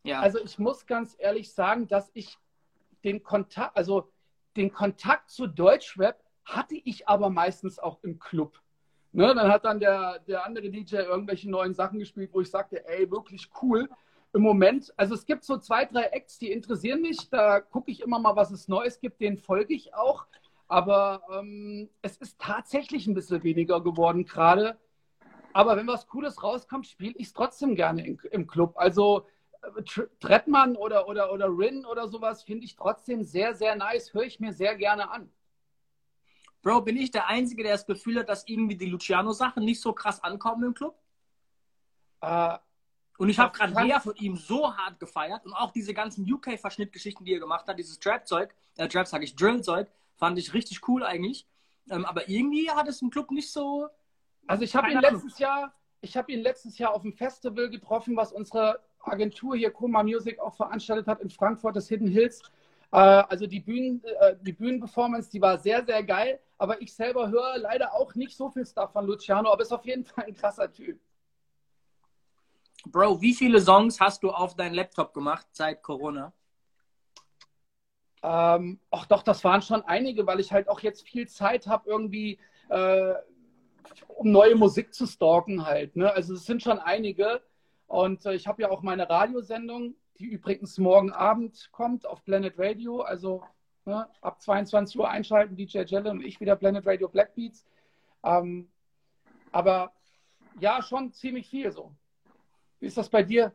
ja. Also ich muss ganz ehrlich sagen, dass ich den Kontakt zu Deutschrap hatte ich aber meistens auch im Club. Ne? Dann hat dann der andere DJ irgendwelche neuen Sachen gespielt, wo ich sagte, ey, wirklich cool. Im Moment, also es gibt so 2, 3 Acts, die interessieren mich. Da gucke ich immer mal, was es Neues gibt. Denen folge ich auch. Aber es ist tatsächlich ein bisschen weniger geworden gerade. Aber wenn was Cooles rauskommt, spiele ich es trotzdem gerne im Club. Also Trettmann oder Rin oder sowas finde ich trotzdem sehr, sehr nice. Höre ich mir sehr gerne an. Bro, bin ich der Einzige, der das Gefühl hat, dass irgendwie die Luciano-Sachen nicht so krass ankommen im Club? Und ich habe gerade mehr von ihm so hart gefeiert. Und auch diese ganzen UK-Verschnittgeschichten, die er gemacht hat, dieses Drill-Zeug, fand ich richtig cool eigentlich. Aber irgendwie hat es im Club nicht so... Also ich habe ihn letztes Jahr auf dem Festival getroffen, was unsere Agentur hier, Coma Music, auch veranstaltet hat in Frankfurt, das Hidden Hills. Also die Bühnenperformance, die war sehr, sehr geil. Aber ich selber höre leider auch nicht so viel Stuff von Luciano, aber ist auf jeden Fall ein krasser Typ. Bro, wie viele Songs hast du auf deinen Laptop gemacht seit Corona? Ach doch, das waren schon einige, weil ich halt auch jetzt viel Zeit habe irgendwie, um neue Musik zu stalken halt. Ne? Also es sind schon einige. Und ich habe ja auch meine Radiosendung, die übrigens morgen Abend kommt auf Planet Radio. Also ne, ab 22 Uhr einschalten, DJ Jelle und ich wieder Planet Radio Blackbeats. Aber ja, schon ziemlich viel so. Wie ist das bei dir?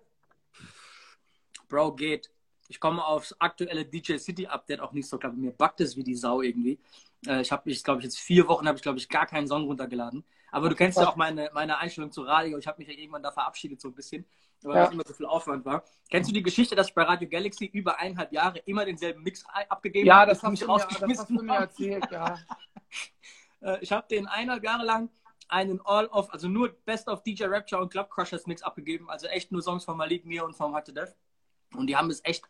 Bro, geht. Ich komme aufs aktuelle DJ City Update auch nicht so klar. Mir backt es wie die Sau irgendwie. Ich habe, glaube ich, jetzt 4 Wochen gar keinen Song runtergeladen. Aber du kennst ja auch meine Einstellung zur Radio. Ich habe mich ja irgendwann da verabschiedet so ein bisschen, weil das immer so viel Aufwand war. Kennst du die Geschichte, dass ich bei Radio Galaxy über 1,5 Jahre immer denselben Mix abgegeben habe? Ja, das hast du mir erzählt, ja. Ich habe den 1,5 Jahre lang einen All-Off, also nur Best of DJ Rapture und Club Crushers Mix abgegeben. Also echt nur Songs von Malik, mir und vom Hatte Dev. Und die haben es echt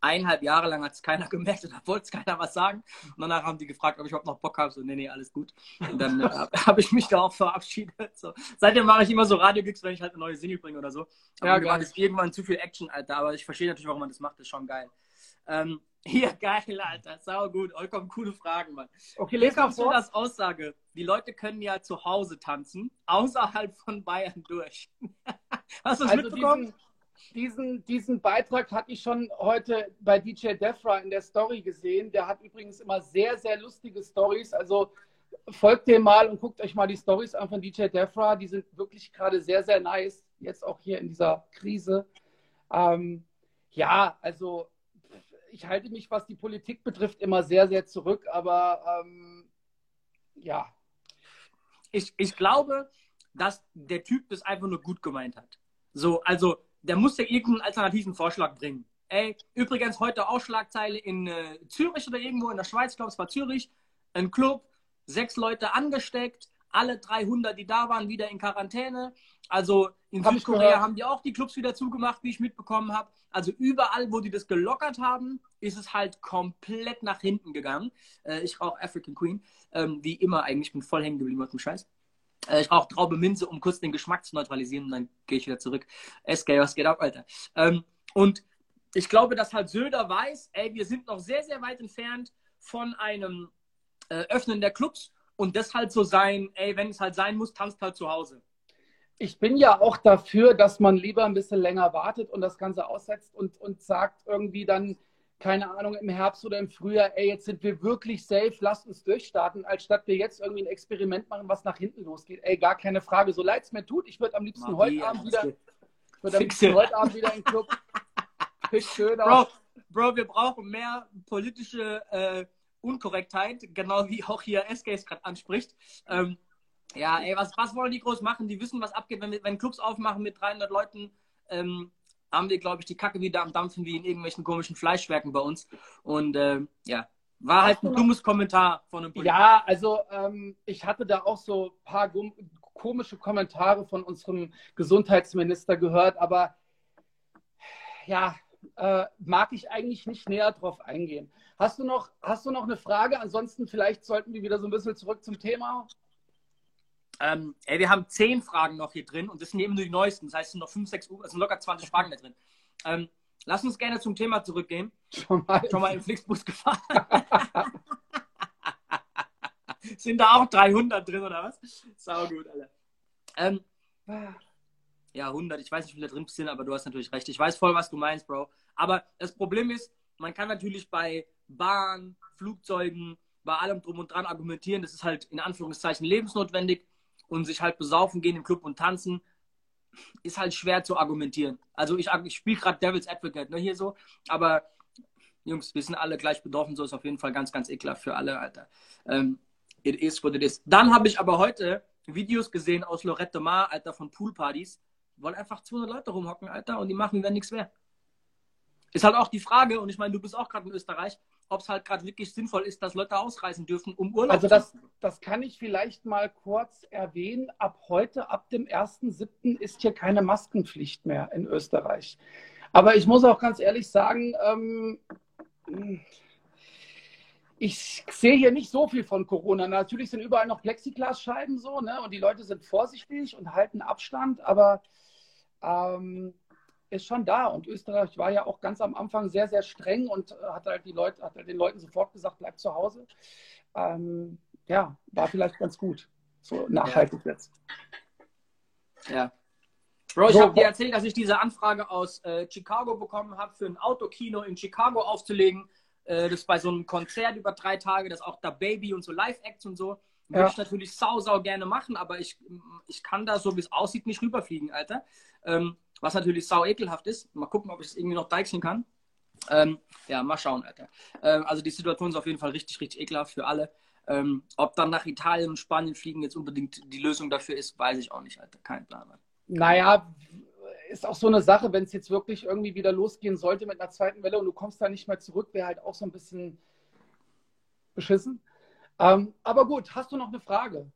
1,5 Jahre lang, hat es keiner gemerkt und da wollte es keiner was sagen. Und danach haben die gefragt, ob ich überhaupt noch Bock habe. So, nee, alles gut. Und dann habe ich mich da auch verabschiedet. So. Seitdem mache ich immer so Radio-Gigs, wenn ich halt eine neue Single bringe oder so. Aber ja, war das irgendwann zu viel Action, Alter. Aber ich verstehe natürlich, warum man das macht. Das ist schon geil. Hier, geil, Alter. Sau gut. Euch kommen coole Fragen, Mann. Okay, lest auch so das Aussage. Die Leute können ja zu Hause tanzen, außerhalb von Bayern durch. Hast du es mitbekommen? Diesen Beitrag hatte ich schon heute bei DJ Defra in der Story gesehen. Der hat übrigens immer sehr, sehr lustige Stories. Also folgt dem mal und guckt euch mal die Stories an von DJ Defra. Die sind wirklich gerade sehr, sehr nice. Jetzt auch hier in dieser Krise. Ja, also... Ich halte mich, was die Politik betrifft, immer sehr, sehr zurück, aber ja. Ich glaube, dass der Typ das einfach nur gut gemeint hat. So, also, der muss ja irgendeinen alternativen Vorschlag bringen. Ey, übrigens heute auch Schlagzeile in Zürich oder irgendwo in der Schweiz, ich glaube, es war Zürich, ein Club, 6 Leute angesteckt, alle 300, die da waren, wieder in Quarantäne. Also in Südkorea haben die auch die Clubs wieder zugemacht, wie ich mitbekommen habe. Also überall, wo die das gelockert haben, ist es halt komplett nach hinten gegangen. Ich rauche African Queen, wie immer eigentlich. Ich bin voll hängen geblieben auf dem Scheiß. Ich rauche Traube Minze, um kurz den Geschmack zu neutralisieren. Und dann gehe ich wieder zurück. SK, was geht ab, Alter? Und ich glaube, dass halt Söder weiß, ey, wir sind noch sehr, sehr weit entfernt von einem Öffnen der Clubs. Und das halt so sein, ey, wenn es halt sein muss, tanzt halt zu Hause. Ich bin ja auch dafür, dass man lieber ein bisschen länger wartet und das Ganze aussetzt und sagt irgendwie dann, keine Ahnung, im Herbst oder im Frühjahr, ey, jetzt sind wir wirklich safe, lasst uns durchstarten, als statt wir jetzt irgendwie ein Experiment machen, was nach hinten losgeht. Ey, gar keine Frage, so leid es mir tut, ich würde am liebsten heute Abend wieder in den Club. Schön aus. Bro, wir brauchen mehr politische Unkorrektheit, genau wie auch hier SKs gerade anspricht. Ja, ey, was wollen die groß machen? Die wissen, was abgeht. Wenn Clubs aufmachen mit 300 Leuten, haben wir, glaube ich, die Kacke wieder am Dampfen wie in irgendwelchen komischen Fleischwerken bei uns. Und ja, war halt ein dummes Kommentar von einem Politiker. Ja, also ich hatte da auch so ein paar komische Kommentare von unserem Gesundheitsminister gehört, aber ja, mag ich eigentlich nicht näher drauf eingehen. Hast du noch eine Frage? Ansonsten vielleicht sollten wir wieder so ein bisschen zurück zum Thema. Ey, wir haben 10 Fragen noch hier drin und das sind eben nur die neuesten. Das heißt, es sind noch 5, 6 Uhr, es sind locker 20 Fragen da drin. Lass uns gerne zum Thema zurückgehen. Schon mal im Flixbus gefahren. Sind da auch 300 drin oder was? Sau gut, Alter. Ja, 100. Ich weiß nicht, wie viele da drin sind, aber du hast natürlich recht. Ich weiß voll, was du meinst, Bro. Aber das Problem ist, man kann natürlich bei Bahn, Flugzeugen, bei allem drum und dran argumentieren, das ist halt in Anführungszeichen lebensnotwendig und sich halt besaufen gehen im Club und tanzen, ist halt schwer zu argumentieren. Also ich spiele gerade Devil's Advocate, ne, hier so, aber Jungs, wir sind alle gleich betroffen, so ist auf jeden Fall ganz, ganz ekelhaft für alle, Alter. It is what it is. Dann habe ich aber heute Videos gesehen aus Lorette Mar, Alter, von Poolpartys, wollen einfach 200 Leute rumhocken, Alter, und die machen wieder nichts mehr. Ist halt auch die Frage, und ich meine, du bist auch gerade in Österreich, ob es halt gerade wirklich sinnvoll ist, dass Leute ausreisen dürfen, um Urlaub zu machen. Also das kann ich vielleicht mal kurz erwähnen. Ab heute, ab dem 1.7. ist hier keine Maskenpflicht mehr in Österreich. Aber ich muss auch ganz ehrlich sagen, ich sehe hier nicht so viel von Corona. Natürlich sind überall noch Plexiglasscheiben so, ne? Und die Leute sind vorsichtig und halten Abstand, aber ist schon da. Und Österreich war ja auch ganz am Anfang sehr, sehr streng und hat halt den Leuten sofort gesagt, bleibt zu Hause. Ja, war vielleicht ganz gut. So nachhaltig jetzt. Ja. Bro, ich habe dir erzählt, dass ich diese Anfrage aus Chicago bekommen habe, für ein Autokino in Chicago aufzulegen. Das bei so einem Konzert über 3 Tage, das auch da Baby und so Live-Acts und so. Ja. Würde ich natürlich sau gerne machen, aber ich kann da, so wie es aussieht, nicht rüberfliegen, Alter. Was natürlich sau ekelhaft ist. Mal gucken, ob ich es irgendwie noch deichseln kann. Ja, mal schauen, Alter. Also die Situation ist auf jeden Fall richtig, richtig ekelhaft für alle. Ob dann nach Italien und Spanien fliegen jetzt unbedingt die Lösung dafür ist, weiß ich auch nicht, Alter. Kein Plan, Alter. Naja, ist auch so eine Sache, wenn es jetzt wirklich irgendwie wieder losgehen sollte mit einer 2. Welle und du kommst da nicht mehr zurück, wäre halt auch so ein bisschen beschissen. Aber gut, hast du noch eine Frage?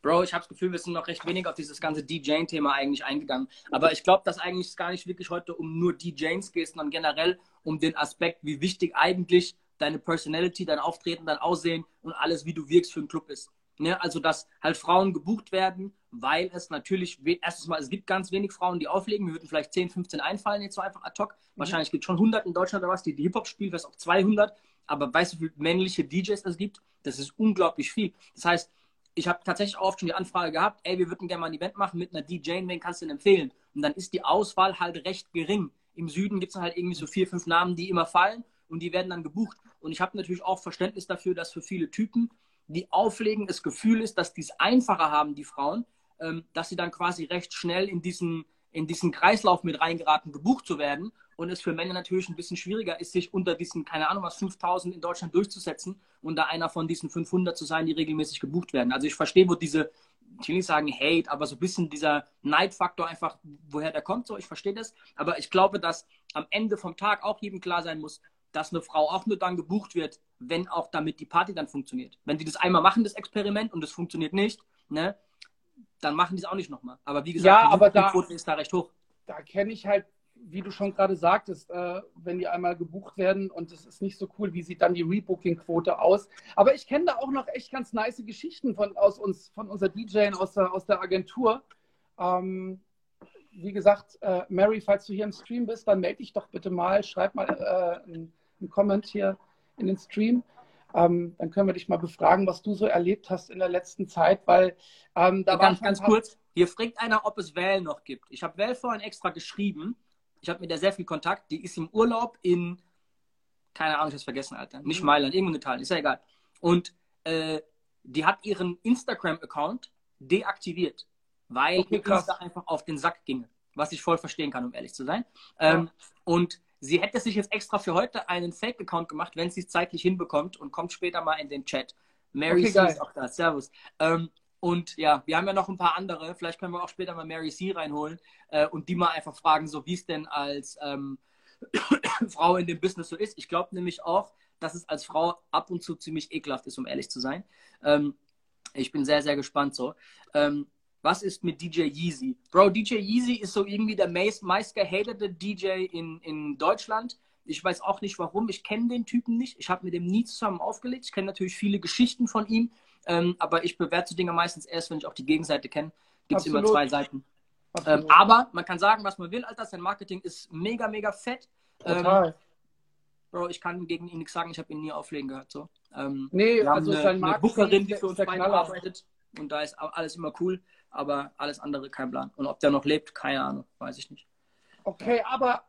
Bro, ich habe das Gefühl, wir sind noch recht wenig auf dieses ganze DJing-Thema eigentlich eingegangen. Aber ich glaube, dass eigentlich es gar nicht wirklich heute um nur DJings geht, sondern generell um den Aspekt, wie wichtig eigentlich deine Personality, dein Auftreten, dein Aussehen und alles, wie du wirkst, für den Club ist. Ne? Also, dass halt Frauen gebucht werden, weil es natürlich, erstens mal, es gibt ganz wenig Frauen, die auflegen. Mir würden vielleicht 10, 15 einfallen, jetzt so einfach ad hoc. Wahrscheinlich gibt es schon 100 in Deutschland oder was, die Hip-Hop spielen, vielleicht auch 200. Aber weißt du, wie viele männliche DJs es gibt? Das ist unglaublich viel. Das heißt, ich habe tatsächlich auch oft schon die Anfrage gehabt, ey, wir würden gerne mal ein Event machen mit einer DJ, wen kannst du denn empfehlen? Und dann ist die Auswahl halt recht gering. Im Süden gibt es halt irgendwie so 4, 5 Namen, die immer fallen und die werden dann gebucht. Und ich habe natürlich auch Verständnis dafür, dass für viele Typen, die auflegen, das Gefühl ist, dass die es einfacher haben, die Frauen, dass sie dann quasi recht schnell in diesen Kreislauf mit reingeraten, gebucht zu werden. Und es für Männer natürlich ein bisschen schwieriger ist, sich unter diesen, keine Ahnung was, 5000 in Deutschland durchzusetzen und da einer von diesen 500 zu sein, die regelmäßig gebucht werden. Also ich verstehe, wo diese, ich will nicht sagen Hate, aber so ein bisschen dieser Neidfaktor einfach, woher der kommt, so, ich verstehe das. Aber ich glaube, dass am Ende vom Tag auch jedem klar sein muss, dass eine Frau auch nur dann gebucht wird, wenn auch damit die Party dann funktioniert. Wenn die das einmal machen, das Experiment, und das funktioniert nicht, ne, dann machen die es auch nicht nochmal. Aber wie gesagt, ja, aber die Quote ist da recht hoch. Da kenne ich halt, wie du schon gerade sagtest, wenn die einmal gebucht werden und es ist nicht so cool, wie sieht dann die Rebooking-Quote aus. Aber ich kenne da auch noch echt ganz nice Geschichten von unserer DJin aus der Agentur. Wie gesagt, Mary, falls du hier im Stream bist, dann melde dich doch bitte mal, schreib mal einen Comment hier in den Stream. Dann können wir dich mal befragen, was du so erlebt hast in der letzten Zeit, weil da war ganz kurz, hier fragt einer, ob es Val noch gibt. Ich habe Val vorhin extra geschrieben. Ich habe mit der sehr viel Kontakt. Die ist im Urlaub in, keine Ahnung, ich habe es vergessen, Alter. Nicht Mailand, irgendwo in Italien, ist ja egal. Und die hat ihren Instagram-Account deaktiviert, weil okay, es da einfach auf den Sack ginge. Was ich voll verstehen kann, um ehrlich zu sein. Und sie hätte sich jetzt extra für heute einen Fake-Account gemacht, wenn sie es zeitlich hinbekommt, und kommt später mal in den Chat. Mary C ist auch da, servus. Und ja, wir haben ja noch ein paar andere. Vielleicht können wir auch später mal Mary C reinholen und die mal einfach fragen, so wie es denn als Frau in dem Business so ist. Ich glaube nämlich auch, dass es als Frau ab und zu ziemlich ekelhaft ist, um ehrlich zu sein. Ich bin sehr, sehr gespannt so. Was ist mit DJ Yeezy? Bro, DJ Yeezy ist so irgendwie der meistgehatete DJ in Deutschland. Ich weiß auch nicht, warum. Ich kenne den Typen nicht. Ich habe mit dem nie zusammen aufgelegt. Ich kenne natürlich viele Geschichten von ihm. Aber ich bewerte Dinge meistens erst, wenn ich auch die Gegenseite kenne. Gibt es immer zwei Seiten. Aber man kann sagen, was man will, Alter. Sein Marketing ist mega, mega fett. Total. Bro, ich kann gegen ihn nichts sagen. Ich habe ihn nie auflegen gehört. So. Nee, also sein Marketing ist eine Bookerin, die für uns beide arbeitet. Und da ist alles immer cool. Aber alles andere, kein Plan. Und ob der noch lebt, keine Ahnung. Weiß ich nicht. Okay, aber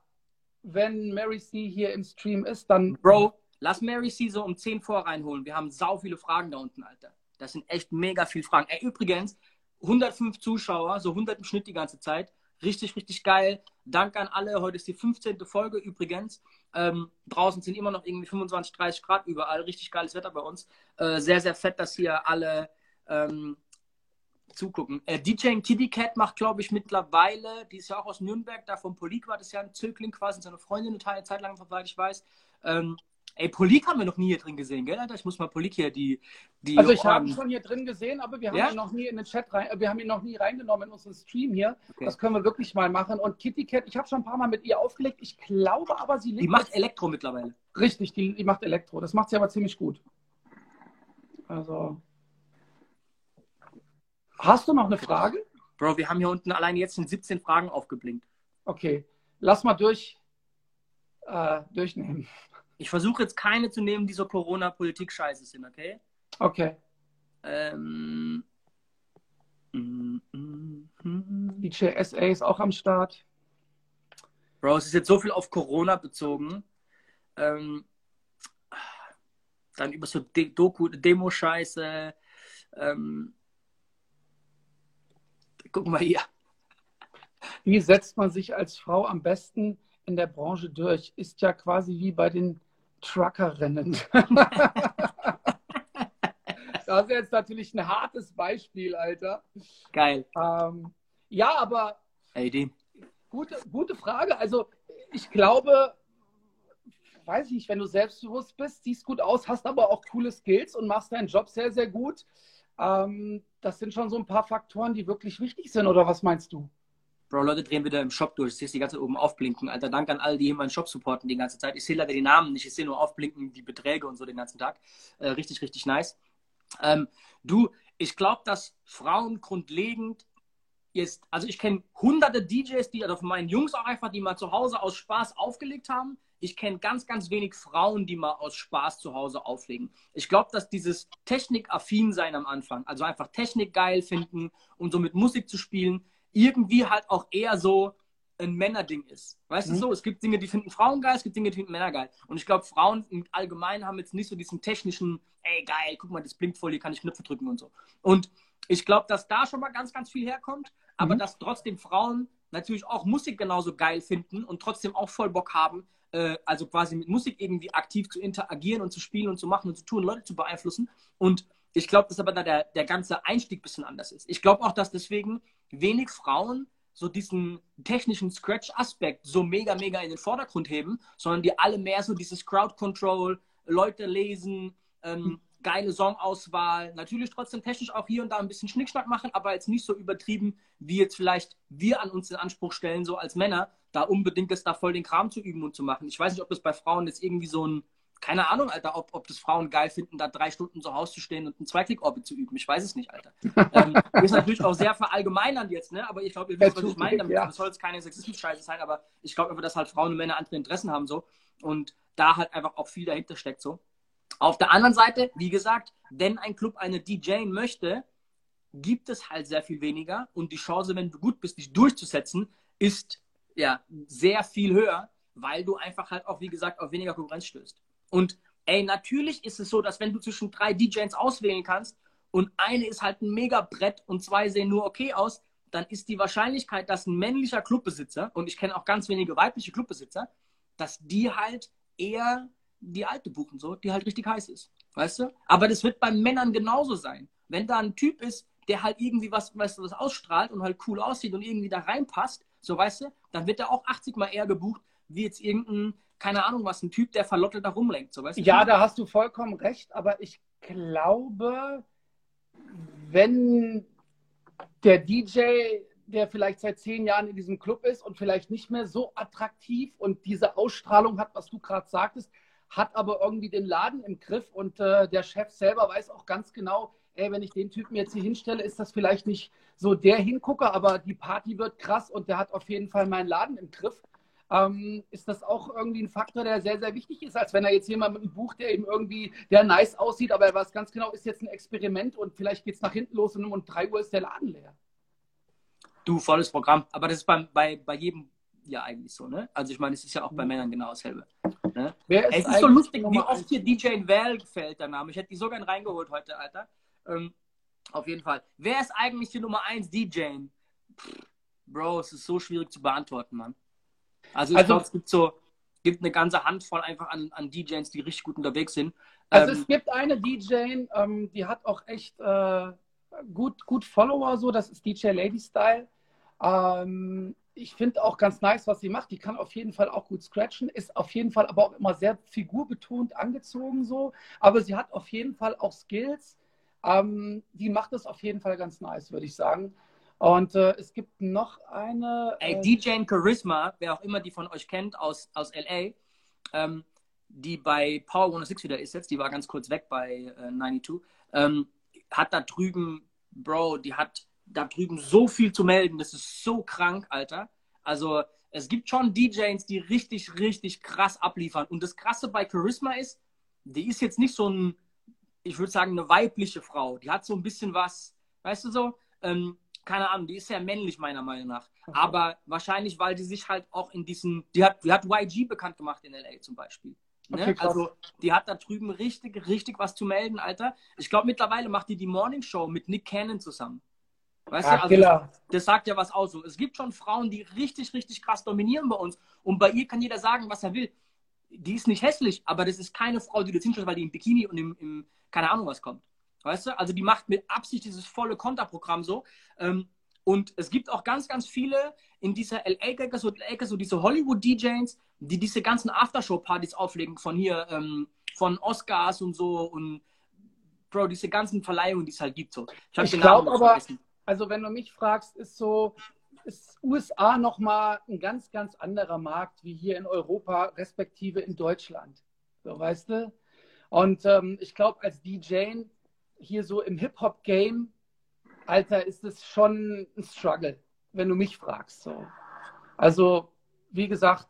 wenn Mary C hier im Stream ist, dann... Bro, lass Mary C so um 10 vor reinholen. Wir haben sau viele Fragen da unten, Alter. Das sind echt mega viele Fragen. Ey, übrigens, 105 Zuschauer, so 100 im Schnitt die ganze Zeit. Richtig, richtig geil. Danke an alle. Heute ist die 15. Folge übrigens. Draußen sind immer noch irgendwie 25, 30 Grad überall. Richtig geiles Wetter bei uns. Sehr, sehr fett, dass hier alle zugucken. DJ Kitty Cat macht, glaube ich, mittlerweile, die ist ja auch aus Nürnberg, da vom Polik war das ja ein Zögling quasi, seine Freundin und eine Zeit lang, soweit ich weiß. Polik haben wir noch nie hier drin gesehen, gell, Alter? Ich muss mal Polik hier die also ich habe ihn schon hier drin gesehen, aber wir haben ihn noch nie in den Chat wir haben ihn noch nie reingenommen in unseren Stream hier. Okay. Das können wir wirklich mal machen. Und Kitty Cat, ich habe schon ein paar Mal mit ihr aufgelegt, ich glaube aber, sie lebt. Die macht Elektro mittlerweile. Richtig, die macht Elektro. Das macht sie aber ziemlich gut. Also... Hast du noch eine Frage? Bro, wir haben hier unten allein jetzt schon 17 Fragen aufgeblinkt. Okay, lass mal durchnehmen. Ich versuche jetzt keine zu nehmen, die so Corona-Politik-Scheiße sind, okay? Okay. Die JSA ist auch am Start. Bro, es ist jetzt so viel auf Corona bezogen. Dann über so Demo-Scheiße. Guck mal hier. Wie setzt man sich als Frau am besten in der Branche durch? Ist ja quasi wie bei den Truckerrennen. Das ist jetzt natürlich ein hartes Beispiel, Alter. Geil. Ja, aber gute Frage. Also ich glaube, weiß ich nicht, wenn du selbstbewusst bist, siehst gut aus, hast aber auch coole Skills und machst deinen Job sehr, sehr gut. Das sind schon so ein paar Faktoren, die wirklich wichtig sind, oder was meinst du? Bro, Leute drehen wieder im Shop durch. Ich sehe es die ganze Zeit oben aufblinken. Alter, danke an alle, die hier meinen Shop supporten die ganze Zeit. Ich sehe leider die Namen nicht. Ich sehe nur aufblinken, die Beträge und so den ganzen Tag. Richtig, richtig nice. Ich glaube, dass Frauen grundlegend jetzt, also ich kenne hunderte DJs, die, oder von meinen Jungs auch einfach, die mal zu Hause aus Spaß aufgelegt haben. Ich kenne ganz, ganz wenig Frauen, die mal aus Spaß zu Hause auflegen. Ich glaube, dass dieses technikaffin sein am Anfang, also einfach Technik geil finden und so mit Musik zu spielen, irgendwie halt auch eher so ein Männerding ist. Weißt du so? Es gibt Dinge, die finden Frauen geil, es gibt Dinge, die finden Männer geil. Und ich glaube, Frauen im Allgemeinen haben jetzt nicht so diesen technischen, ey geil, guck mal, das blinkt voll, hier kann ich Knöpfe drücken und so. Und ich glaube, dass da schon mal ganz, ganz viel herkommt, aber dass trotzdem Frauen natürlich auch Musik genauso geil finden und trotzdem auch voll Bock haben, also quasi mit Musik irgendwie aktiv zu interagieren und zu spielen und zu machen und zu tun, Leute zu beeinflussen. Und ich glaube, dass aber da der ganze Einstieg ein bisschen anders ist. Ich glaube auch, dass deswegen wenig Frauen so diesen technischen Scratch-Aspekt so mega, mega in den Vordergrund heben, sondern die alle mehr so dieses Crowd-Control, Leute lesen, geile Songauswahl, natürlich trotzdem technisch auch hier und da ein bisschen Schnickschnack machen, aber jetzt nicht so übertrieben, wie jetzt vielleicht wir an uns den Anspruch stellen, so als Männer, da unbedingt das da voll den Kram zu üben und zu machen. Ich weiß nicht, ob das bei Frauen jetzt irgendwie so ein, keine Ahnung, Alter, ob das Frauen geil finden, da 3 Stunden zu Hause zu stehen und einen Zweiklick-Orbit zu üben. Ich weiß es nicht, Alter. Ist natürlich auch sehr verallgemeinernd jetzt, ne? Aber ich glaube, ihr wisst, was ich meine damit. Ja. Das soll jetzt keine Sexismus-Scheiße sein, aber ich glaube einfach, dass halt Frauen und Männer andere Interessen haben, so. Und da halt einfach auch viel dahinter steckt, so. Auf der anderen Seite, wie gesagt, wenn ein Club eine DJen möchte, gibt es halt sehr viel weniger und die Chance, wenn du gut bist, dich durchzusetzen, ist ja sehr viel höher, weil du einfach halt auch, wie gesagt, auf weniger Konkurrenz stößt. Und ey, natürlich ist es so, dass wenn du zwischen 3 DJs auswählen kannst und eine ist halt ein Mega-Brett und 2 sehen nur okay aus, dann ist die Wahrscheinlichkeit, dass ein männlicher Clubbesitzer, und ich kenne auch ganz wenige weibliche Clubbesitzer, dass die halt eher die alte buchen, so, die halt richtig heiß ist. Weißt du? Aber das wird bei Männern genauso sein. Wenn da ein Typ ist, der halt irgendwie was, weißt du, was ausstrahlt und halt cool aussieht und irgendwie da reinpasst, so, weißt du, dann wird er auch 80 Mal eher gebucht, wie jetzt irgendein, keine Ahnung was, ein Typ, der verlottelt da rumlenkt, so, weißt du? Ja, da hast du vollkommen recht, aber ich glaube, wenn der DJ, der vielleicht seit 10 Jahren in diesem Club ist und vielleicht nicht mehr so attraktiv und diese Ausstrahlung hat, was du gerade sagtest, hat aber irgendwie den Laden im Griff und der Chef selber weiß auch ganz genau, ey, wenn ich den Typen jetzt hier hinstelle, ist das vielleicht nicht so der Hingucker, aber die Party wird krass und der hat auf jeden Fall meinen Laden im Griff. Ist das auch irgendwie ein Faktor, der sehr, sehr wichtig ist, als wenn er jetzt jemanden bucht, der eben irgendwie, der nice aussieht, aber er weiß ganz genau, ist jetzt ein Experiment und vielleicht geht es nach hinten los und um 3 Uhr ist der Laden leer. Du, volles Programm. Aber das ist bei jedem ja eigentlich so, ne? Also ich meine, es ist ja auch bei Männern genau dasselbe. Ne? Es ist so lustig, wie oft hier DJ Val gefällt, der Name. Ich hätte die so gern reingeholt heute, Alter. Auf jeden Fall. Wer ist eigentlich die Nummer 1 DJ? Bro, es ist so schwierig zu beantworten, Mann. Also ich glaube, es gibt eine ganze Handvoll einfach an DJs, die richtig gut unterwegs sind. Also es gibt eine DJ, die hat auch echt gut Follower, so, das ist DJ Lady Style. Ich finde auch ganz nice, was sie macht. Die kann auf jeden Fall auch gut scratchen, ist auf jeden Fall aber auch immer sehr figurbetont angezogen, so. Aber sie hat auf jeden Fall auch Skills. Die macht das auf jeden Fall ganz nice, würde ich sagen. Und es gibt noch eine... Ey, DJ Charisma, wer auch immer die von euch kennt, aus L.A., die bei Power 106 wieder ist jetzt, die war ganz kurz weg bei 92, hat da drüben, Bro, die hat da drüben so viel zu melden, das ist so krank, Alter. Also es gibt schon DJs, die richtig, richtig krass abliefern. Und das Krasse bei Charisma ist, die ist jetzt nicht so ein, ich würde sagen, eine weibliche Frau. Die hat so ein bisschen was, weißt du so, keine Ahnung, die ist sehr männlich, meiner Meinung nach. Okay. Aber wahrscheinlich, weil die sich halt auch in diesen... Die hat YG bekannt gemacht in L.A. zum Beispiel. Ne? Okay, also die hat da drüben richtig, richtig was zu melden, Alter. Ich glaube, mittlerweile macht die Morning Show mit Nick Cannon zusammen. Weißt du, also das sagt ja was aus. So. Es gibt schon Frauen, die richtig, richtig krass dominieren bei uns. Und bei ihr kann jeder sagen, was er will. Die ist nicht hässlich, aber das ist keine Frau, die du hinstellst, weil die im Bikini und im keine Ahnung was kommt. Weißt du, also die macht mit Absicht dieses volle Konterprogramm so. Und es gibt auch ganz, ganz viele in dieser L.A. so diese Hollywood-DJs, die diese ganzen Aftershow-Partys auflegen von hier, von Oscars und so und Bro, diese ganzen Verleihungen, die es halt gibt so. Ich glaube aber, also wenn du mich fragst, ist USA nochmal ein ganz, ganz anderer Markt wie hier in Europa, respektive in Deutschland. So, weißt du? Und ich glaube, als DJ hier so im Hip-Hop-Game, Alter, ist es schon ein Struggle, wenn du mich fragst. So. Also, wie gesagt,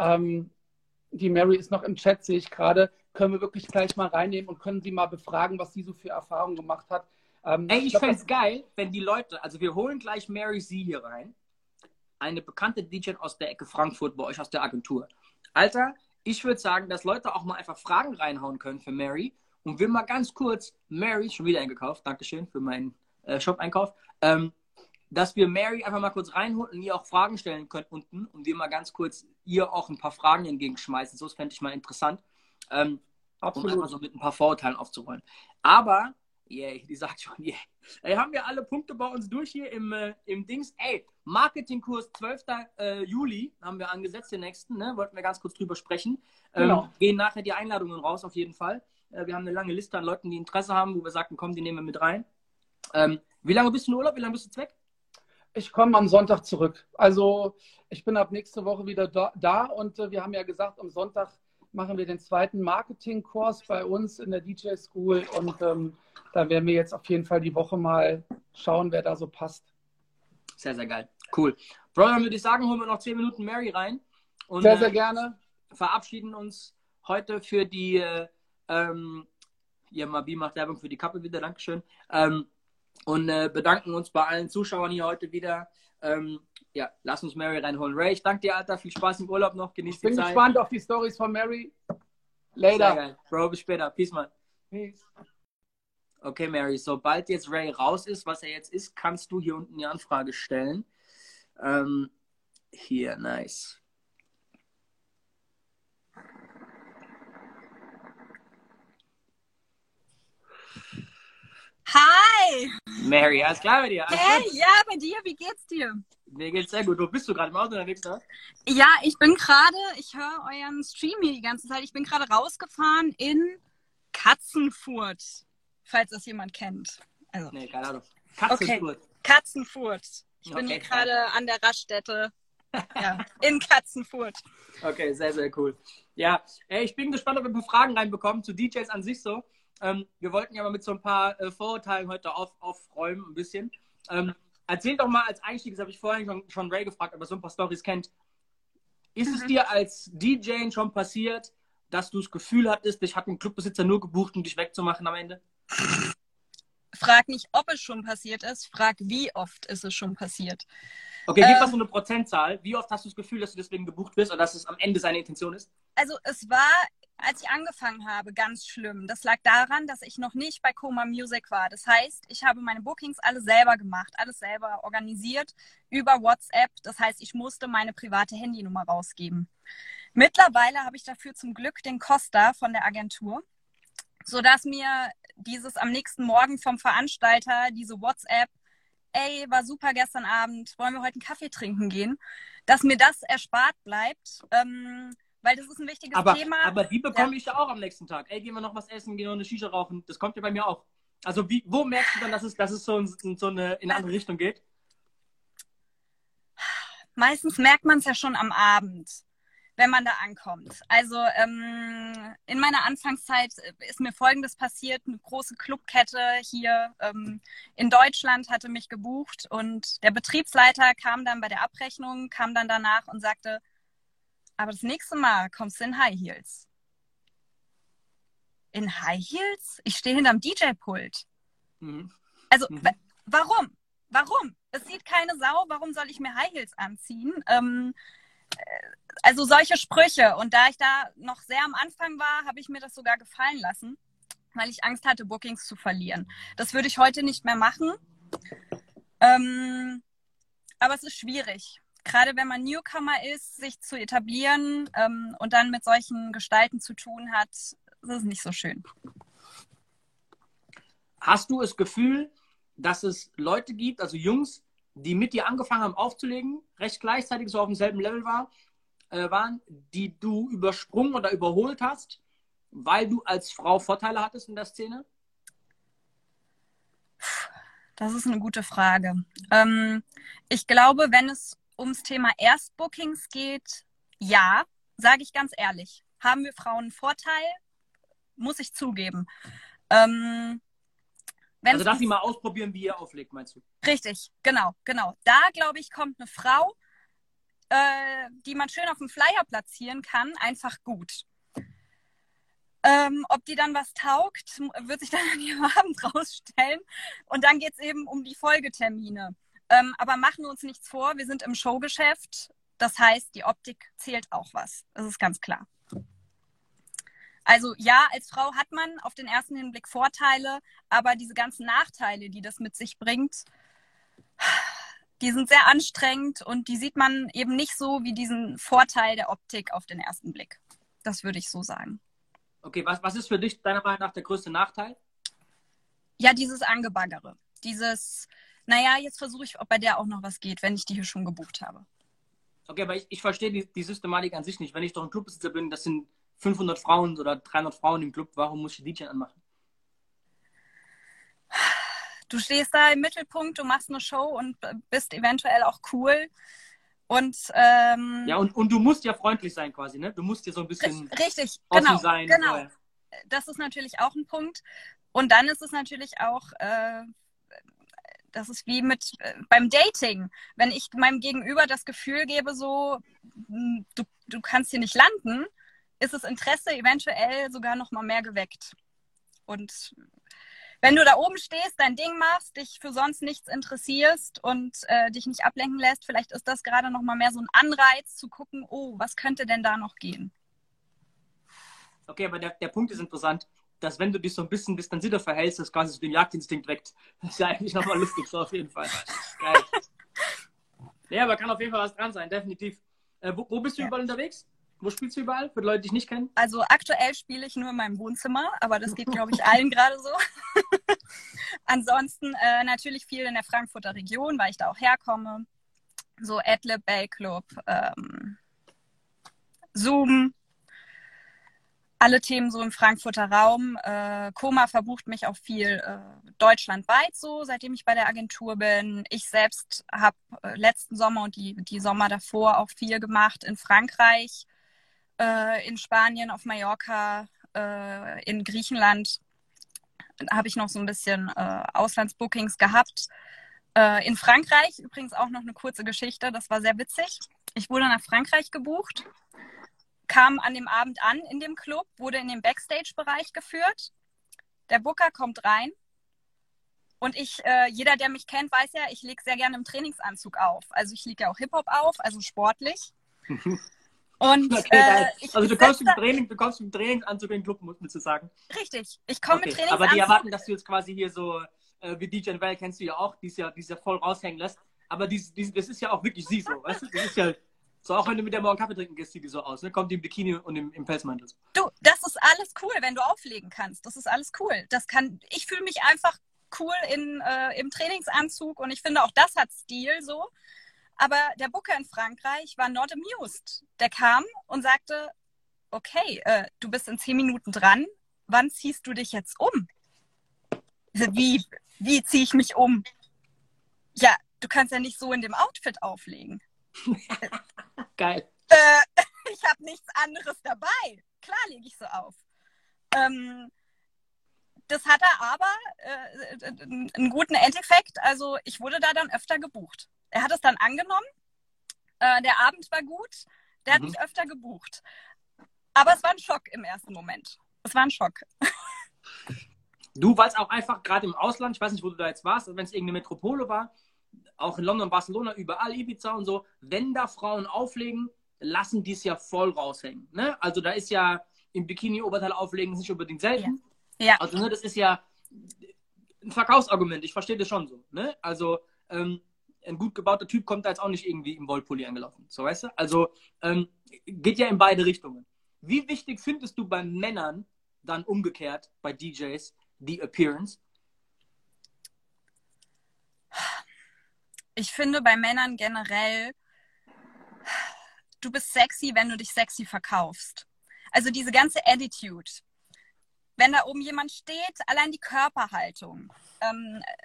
die Mary ist noch im Chat, sehe ich gerade. Können wir wirklich gleich mal reinnehmen und können sie mal befragen, was sie so für Erfahrungen gemacht hat. Ey, ich fände es geil, wenn die Leute, also wir holen gleich Mary C hier rein, eine bekannte DJ aus der Ecke Frankfurt bei euch aus der Agentur. Alter, ich würde sagen, dass Leute auch mal einfach Fragen reinhauen können für Mary. Und will mal ganz kurz Mary, schon wieder eingekauft, Dankeschön für meinen Shop-Einkauf, dass wir Mary einfach mal kurz reinholen und ihr auch Fragen stellen könnt unten und wir mal ganz kurz ihr auch ein paar Fragen entgegenschmeißen. So, das fände ich mal interessant. Absolut. Um einfach so mit ein paar Vorurteilen aufzuräumen. Aber Yay, die sagt schon yay. Ey, haben wir alle Punkte bei uns durch hier im Dings. Ey, Marketingkurs 12. Juli haben wir angesetzt, den nächsten, ne? Wollten wir ganz kurz drüber sprechen. Genau. Gehen nachher die Einladungen raus, auf jeden Fall. Wir haben eine lange Liste an Leuten, die Interesse haben, wo wir sagten, komm, die nehmen wir mit rein. Wie lange bist du in Urlaub? Wie lange bist du weg? Ich komme am Sonntag zurück. Also ich bin ab nächste Woche wieder da und wir haben ja gesagt, am Sonntag machen wir den zweiten Marketingkurs bei uns in der DJ School und da werden wir jetzt auf jeden Fall die Woche mal schauen, wer da so passt. Sehr, sehr geil. Cool. Bro, dann würde ich sagen, holen wir noch 10 Minuten Mary rein. Und, sehr, sehr gerne. Verabschieden uns heute für die hier Mabi macht Werbung für die Kappe wieder. Dankeschön. Und bedanken uns bei allen Zuschauern hier heute wieder. Ja, lass uns Mary reinholen. Ray, ich danke dir, Alter. Viel Spaß im Urlaub noch. Genieß die Zeit. Ich bin gespannt auf die Stories von Mary. Later. Sehr geil. Bro, bis später. Peace, Mann. Peace. Okay, Mary, sobald jetzt Ray raus ist, was er jetzt ist, kannst du hier unten die Anfrage stellen. Hier, nice. Hi! Mary, alles klar bei dir? Hey, ja, bei dir, wie geht's dir? Mir geht's sehr gut. Wo bist du gerade? Im Auto unterwegs, ne? Ja, ich höre euren Stream hier die ganze Zeit. Ich bin gerade rausgefahren in Katzenfurt, falls das jemand kennt. Also. Nee, keine Ahnung. Katzenfurt. Okay. Katzenfurt. Ich bin hier gerade an der Raststätte. Ja, in Katzenfurt. Okay, sehr, sehr cool. Ja, ey, ich bin gespannt, ob wir ein paar Fragen reinbekommen zu DJs an sich so. Wir wollten ja mal mit so ein paar Vorurteilen heute aufräumen ein bisschen. Erzähl doch mal als Einstieg, das habe ich vorhin schon Ray gefragt, ob er so ein paar Storys kennt. Ist es dir als DJ schon passiert, dass du das Gefühl hattest, dich hat ein Clubbesitzer nur gebucht, um dich wegzumachen am Ende? Frag nicht, ob es schon passiert ist, frag, wie oft ist es schon passiert. Okay, gib mal so eine Prozentzahl. Wie oft hast du das Gefühl, dass du deswegen gebucht wirst oder dass es am Ende seine Intention ist? Also es war, als ich angefangen habe, ganz schlimm. Das lag daran, dass ich noch nicht bei Coma Music war. Das heißt, ich habe meine Bookings alle selber gemacht, alles selber organisiert über WhatsApp. Das heißt, ich musste meine private Handynummer rausgeben. Mittlerweile habe ich dafür zum Glück den Costa von der Agentur, sodass mir dieses am nächsten Morgen vom Veranstalter, diese WhatsApp, ey, war super gestern Abend, wollen wir heute einen Kaffee trinken gehen, dass mir das erspart bleibt, weil das ist ein wichtiges Thema. Aber die bekomme ich ja auch am nächsten Tag. Ey, gehen wir noch was essen, gehen wir noch eine Shisha rauchen. Das kommt ja bei mir auch. Also wo merkst du dann, dass es so eine in eine andere Richtung geht? Meistens merkt man es ja schon am Abend, wenn man da ankommt. Also in meiner Anfangszeit ist mir Folgendes passiert. Eine große Clubkette hier in Deutschland hatte mich gebucht und der Betriebsleiter kam dann bei der Abrechnung, kam dann danach und sagte, aber das nächste Mal kommst du in High Heels. In High Heels? Ich stehe hinterm DJ-Pult. Mhm. Also, warum? Warum? Es sieht keine Sau. Warum soll ich mir High Heels anziehen? Also solche Sprüche. Und da ich da noch sehr am Anfang war, habe ich mir das sogar gefallen lassen, weil ich Angst hatte, Bookings zu verlieren. Das würde ich heute nicht mehr machen. Aber es ist schwierig. Gerade wenn man Newcomer ist, sich zu etablieren und dann mit solchen Gestalten zu tun hat, das ist nicht so schön. Hast du das Gefühl, dass es Leute gibt, also Jungs, die mit dir angefangen haben aufzulegen, recht gleichzeitig so auf demselben Level waren, die du übersprungen oder überholt hast, weil du als Frau Vorteile hattest in der Szene? Das ist eine gute Frage. Ich glaube, wenn es ums Thema Erstbookings geht, ja, sage ich ganz ehrlich. Haben wir Frauen einen Vorteil? Muss ich zugeben. Also dass sie mal ausprobieren, wie ihr auflegt, meinst du? Richtig, genau. Da, glaube ich, kommt eine Frau, die man schön auf dem Flyer platzieren kann, einfach gut. Ob die dann was taugt, wird sich dann an ihrem Abend rausstellen. Und dann geht es eben um die Folgetermine. Aber machen wir uns nichts vor, wir sind im Showgeschäft. Das heißt, die Optik zählt auch was. Das ist ganz klar. Also ja, als Frau hat man auf den ersten Hinblick Vorteile, aber diese ganzen Nachteile, die das mit sich bringt, die sind sehr anstrengend und die sieht man eben nicht so wie diesen Vorteil der Optik auf den ersten Blick. Das würde ich so sagen. Okay, was ist für dich deiner Meinung nach der größte Nachteil? Ja, dieses Angebaggere. Dieses, naja, jetzt versuche ich, ob bei der auch noch was geht, wenn ich die hier schon gebucht habe. Okay, aber ich verstehe die Systematik an sich nicht. Wenn ich doch ein Clubbesitzer bin, das sind 500 Frauen oder 300 Frauen im Club, warum muss ich die DJ anmachen? Du stehst da im Mittelpunkt, du machst eine Show und bist eventuell auch cool. Und, ja, und du musst ja freundlich sein quasi, ne? Du musst dir so ein bisschen richtig, offen genau, sein. Genau, genau. Das ist natürlich auch ein Punkt. Und dann ist es natürlich auch, das ist wie mit beim Dating. Wenn ich meinem Gegenüber das Gefühl gebe, so, du kannst hier nicht landen, ist das Interesse eventuell sogar noch mal mehr geweckt. Und wenn du da oben stehst, dein Ding machst, dich für sonst nichts interessierst und dich nicht ablenken lässt, vielleicht ist das gerade noch mal mehr so ein Anreiz zu gucken, oh, was könnte denn da noch gehen? Okay, aber der Punkt ist interessant, dass wenn du dich so ein bisschen distanzierter verhältst, das quasi so den Jagdinstinkt weckt. Das ist ja eigentlich nochmal lustig, so auf jeden Fall. Geil. Ja, aber kann auf jeden Fall was dran sein, definitiv. Wo bist du überall unterwegs? Wo spielst du überall, für die Leute, die dich nicht kennen? Also aktuell spiele ich nur in meinem Wohnzimmer, aber das geht, glaube ich, allen gerade so. Ansonsten natürlich viel in der Frankfurter Region, weil ich da auch herkomme. So Adlib, Bellclub, Zoom, alle Themen so im Frankfurter Raum. Coma verbucht mich auch viel deutschlandweit so, seitdem ich bei der Agentur bin. Ich selbst habe letzten Sommer und die Sommer davor auch viel gemacht in Frankreich, in Spanien, auf Mallorca, in Griechenland habe ich noch so ein bisschen Auslandsbookings gehabt. In Frankreich übrigens auch noch eine kurze Geschichte, das war sehr witzig. Ich wurde nach Frankreich gebucht, kam an dem Abend an in dem Club, wurde in den Backstage-Bereich geführt. Der Booker kommt rein und jeder, der mich kennt, weiß ja, ich lege sehr gerne im Trainingsanzug auf. Also ich lege ja auch Hip-Hop auf, also sportlich. Und, okay, also du kommst mit Trainingsanzug in den Club, muss man zu sagen. Richtig, ich komme mit Trainingsanzug. Aber die erwarten, dass du jetzt quasi hier so, wie DJ Well kennst du ja auch, die ist ja voll raushängen lässt. Aber das ist ja auch wirklich sie so, weißt du? Das ist ja, so auch wenn du mit der morgen Kaffee trinken gehst, sieht die so aus, ne? Kommt die im Bikini und im Pelzmantel. Du, das ist alles cool, wenn du auflegen kannst. Das ist alles cool. Ich fühle mich einfach cool im Trainingsanzug und ich finde auch, das hat Stil so. Aber der Booker in Frankreich war not amused. Der kam und sagte, okay, du bist in 10 Minuten dran, wann ziehst du dich jetzt um? Wie ziehe ich mich um? Ja, du kannst ja nicht so in dem Outfit auflegen. Geil. Ich habe nichts anderes dabei. Klar lege ich so auf. Das hat aber einen guten Endeffekt. Also ich wurde da dann öfter gebucht. Er hat es dann angenommen, der Abend war gut, der hat mich öfter gebucht. Aber es war ein Schock im ersten Moment. Es war ein Schock. Du, weil es auch einfach gerade im Ausland, ich weiß nicht, wo du da jetzt warst, wenn es irgendeine Metropole war, auch in London, Barcelona, überall, Ibiza und so, wenn da Frauen auflegen, lassen die es ja voll raushängen. Ne? Also da ist ja im Bikini-Oberteil auflegen, ist nicht unbedingt selten. Ja. Ja. Also ne, das ist ja ein Verkaufsargument, ich verstehe das schon so. Ne? Also, ein gut gebauter Typ kommt da jetzt auch nicht irgendwie im Wollpulli angelaufen. So, weißt du? Also geht ja in beide Richtungen. Wie wichtig findest du bei Männern dann umgekehrt, bei DJs, die Appearance? Ich finde bei Männern generell, du bist sexy, wenn du dich sexy verkaufst. Also diese ganze Attitude. Wenn da oben jemand steht, allein die Körperhaltung.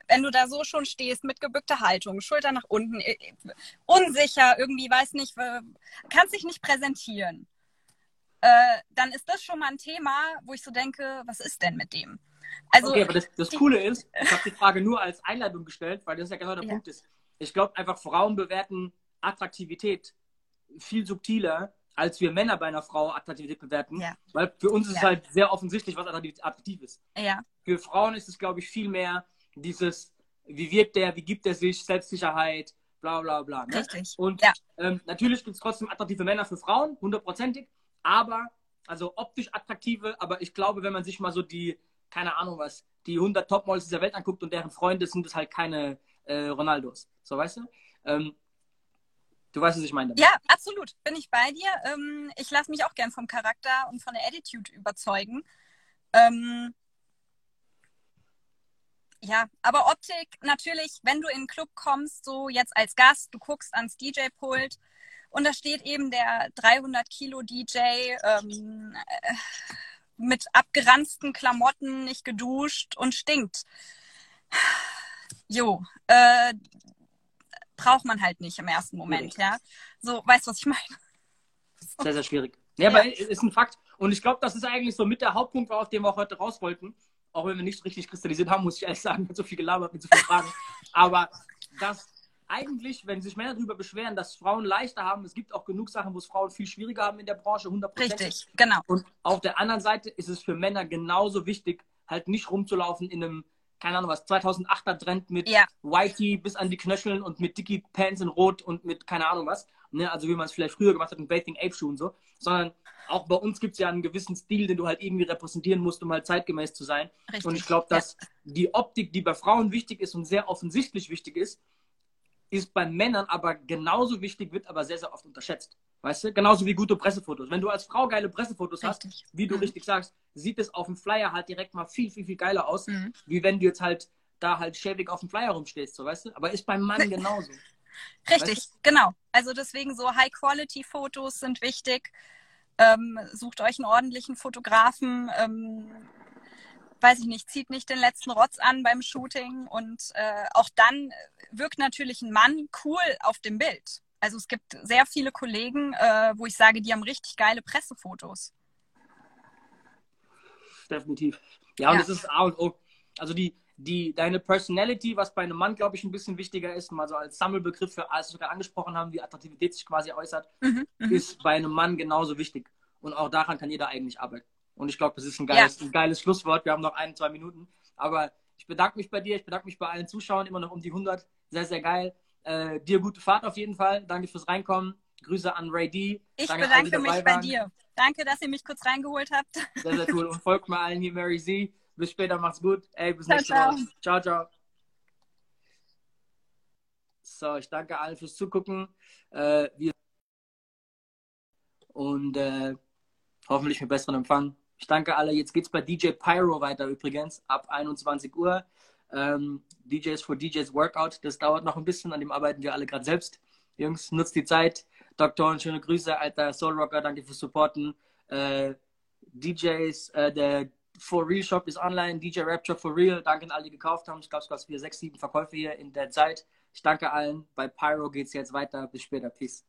Wenn du da so schon stehst, mit gebückter Haltung, Schulter nach unten, unsicher, irgendwie, weiß nicht, kannst dich nicht präsentieren. Dann ist das schon mal ein Thema, wo ich so denke, was ist denn mit dem? Also, okay, aber das Coole ist, ich habe die Frage nur als Einleitung gestellt, weil das ja genau der Punkt ist. Ich glaube einfach, Frauen bewerten Attraktivität viel subtiler, als wir Männer bei einer Frau Attraktivität bewerten. Ja. Weil für uns ist es halt sehr offensichtlich, was attraktiv ist. Ja. Für Frauen ist es, glaube ich, viel mehr dieses, wie wirkt der, wie gibt er sich, Selbstsicherheit, bla bla bla. Ne? Richtig. Und natürlich gibt es trotzdem attraktive Männer für Frauen, 100%, aber, also optisch attraktive, aber ich glaube, wenn man sich mal so die, keine Ahnung was, die 100 Topmodels dieser Welt anguckt und deren Freunde sind es halt keine Ronaldos. So, weißt du? Du weißt, was ich meine. Ja, absolut. Bin ich bei dir. Ich lasse mich auch gern vom Charakter und von der Attitude überzeugen. Ja, aber Optik natürlich, wenn du in den Club kommst, so jetzt als Gast, du guckst ans DJ-Pult und da steht eben der 300-Kilo-DJ mit abgeranzten Klamotten, nicht geduscht und stinkt. Jo, braucht man halt nicht im ersten Moment, ja. So, weißt du, was ich meine? Sehr, sehr schwierig. Ja, aber ist ein Fakt. Und ich glaube, das ist eigentlich so mit der Hauptpunkt, auf den wir auch heute raus wollten. Auch wenn wir nicht richtig kristallisiert haben, muss ich ehrlich sagen, mit so viel gelabert, mit so vielen Fragen. Aber dass eigentlich, wenn sich Männer darüber beschweren, dass Frauen leichter haben, es gibt auch genug Sachen, wo es Frauen viel schwieriger haben in der Branche, 100%. Richtig, genau. Und auf der anderen Seite ist es für Männer genauso wichtig, halt nicht rumzulaufen in einem, keine Ahnung was, 2008er Trend mit Whitey bis an die Knöcheln und mit Dicky Pants in Rot und mit keine Ahnung was. Ne? Also wie man es vielleicht früher gemacht hat, mit Bathing Ape Schuhen und so. Sondern auch bei uns gibt es ja einen gewissen Stil, den du halt irgendwie repräsentieren musst, um halt zeitgemäß zu sein. Richtig. Und ich glaube, dass die Optik, die bei Frauen wichtig ist und sehr offensichtlich wichtig ist, ist bei Männern aber genauso wichtig, wird aber sehr, sehr oft unterschätzt. Weißt du? Genauso wie gute Pressefotos. Wenn du als Frau geile Pressefotos hast, wie du richtig sagst, sieht es auf dem Flyer halt direkt mal viel, viel, viel geiler aus, wie wenn du jetzt halt da halt schäbig auf dem Flyer rumstehst, so, weißt du? Aber ist beim Mann genauso. Richtig, weißt du? Genau. Also deswegen so High-Quality-Fotos sind wichtig. Sucht euch einen ordentlichen Fotografen. Weiß ich nicht, zieht nicht den letzten Rotz an beim Shooting und auch dann wirkt natürlich ein Mann cool auf dem Bild. Also es gibt sehr viele Kollegen, wo ich sage, die haben richtig geile Pressefotos. Definitiv. Ja, und das ist A und O. Also deine Personality, was bei einem Mann, glaube ich, ein bisschen wichtiger ist, mal so als Sammelbegriff für alles, was wir angesprochen haben, wie Attraktivität sich quasi äußert, ist bei einem Mann genauso wichtig. Und auch daran kann jeder eigentlich arbeiten. Und ich glaube, das ist ein geiles Schlusswort. Wir haben noch 1-2 Minuten. Aber ich bedanke mich bei dir. Ich bedanke mich bei allen Zuschauern. Immer noch um die 100. Sehr, sehr geil. Dir gute Fahrt auf jeden Fall. Danke fürs Reinkommen. Grüße an Ray D. Ich bedanke mich bei dir. Danke, dass ihr mich kurz reingeholt habt. Sehr, sehr cool. Und folgt mal allen hier, Mary C. Bis später. Macht's gut. Ey, bis nächste Woche. Ciao, ciao. So, ich danke allen fürs Zugucken. Und hoffentlich mit besseren Empfang. Ich danke alle. Jetzt geht's bei DJ Pyro weiter übrigens, ab 21 Uhr. DJs for DJs Workout. Das dauert noch ein bisschen, an dem arbeiten wir alle gerade selbst. Jungs, nutzt die Zeit. Doktoren, schöne Grüße, alter Soulrocker, danke fürs Supporten. DJs, der For Real Shop ist online. DJ Rapture For Real, danke an alle, die gekauft haben. Ich glaube, es gab 4, 6, 7 Verkäufe hier in der Zeit. Ich danke allen. Bei Pyro geht's jetzt weiter. Bis später. Peace.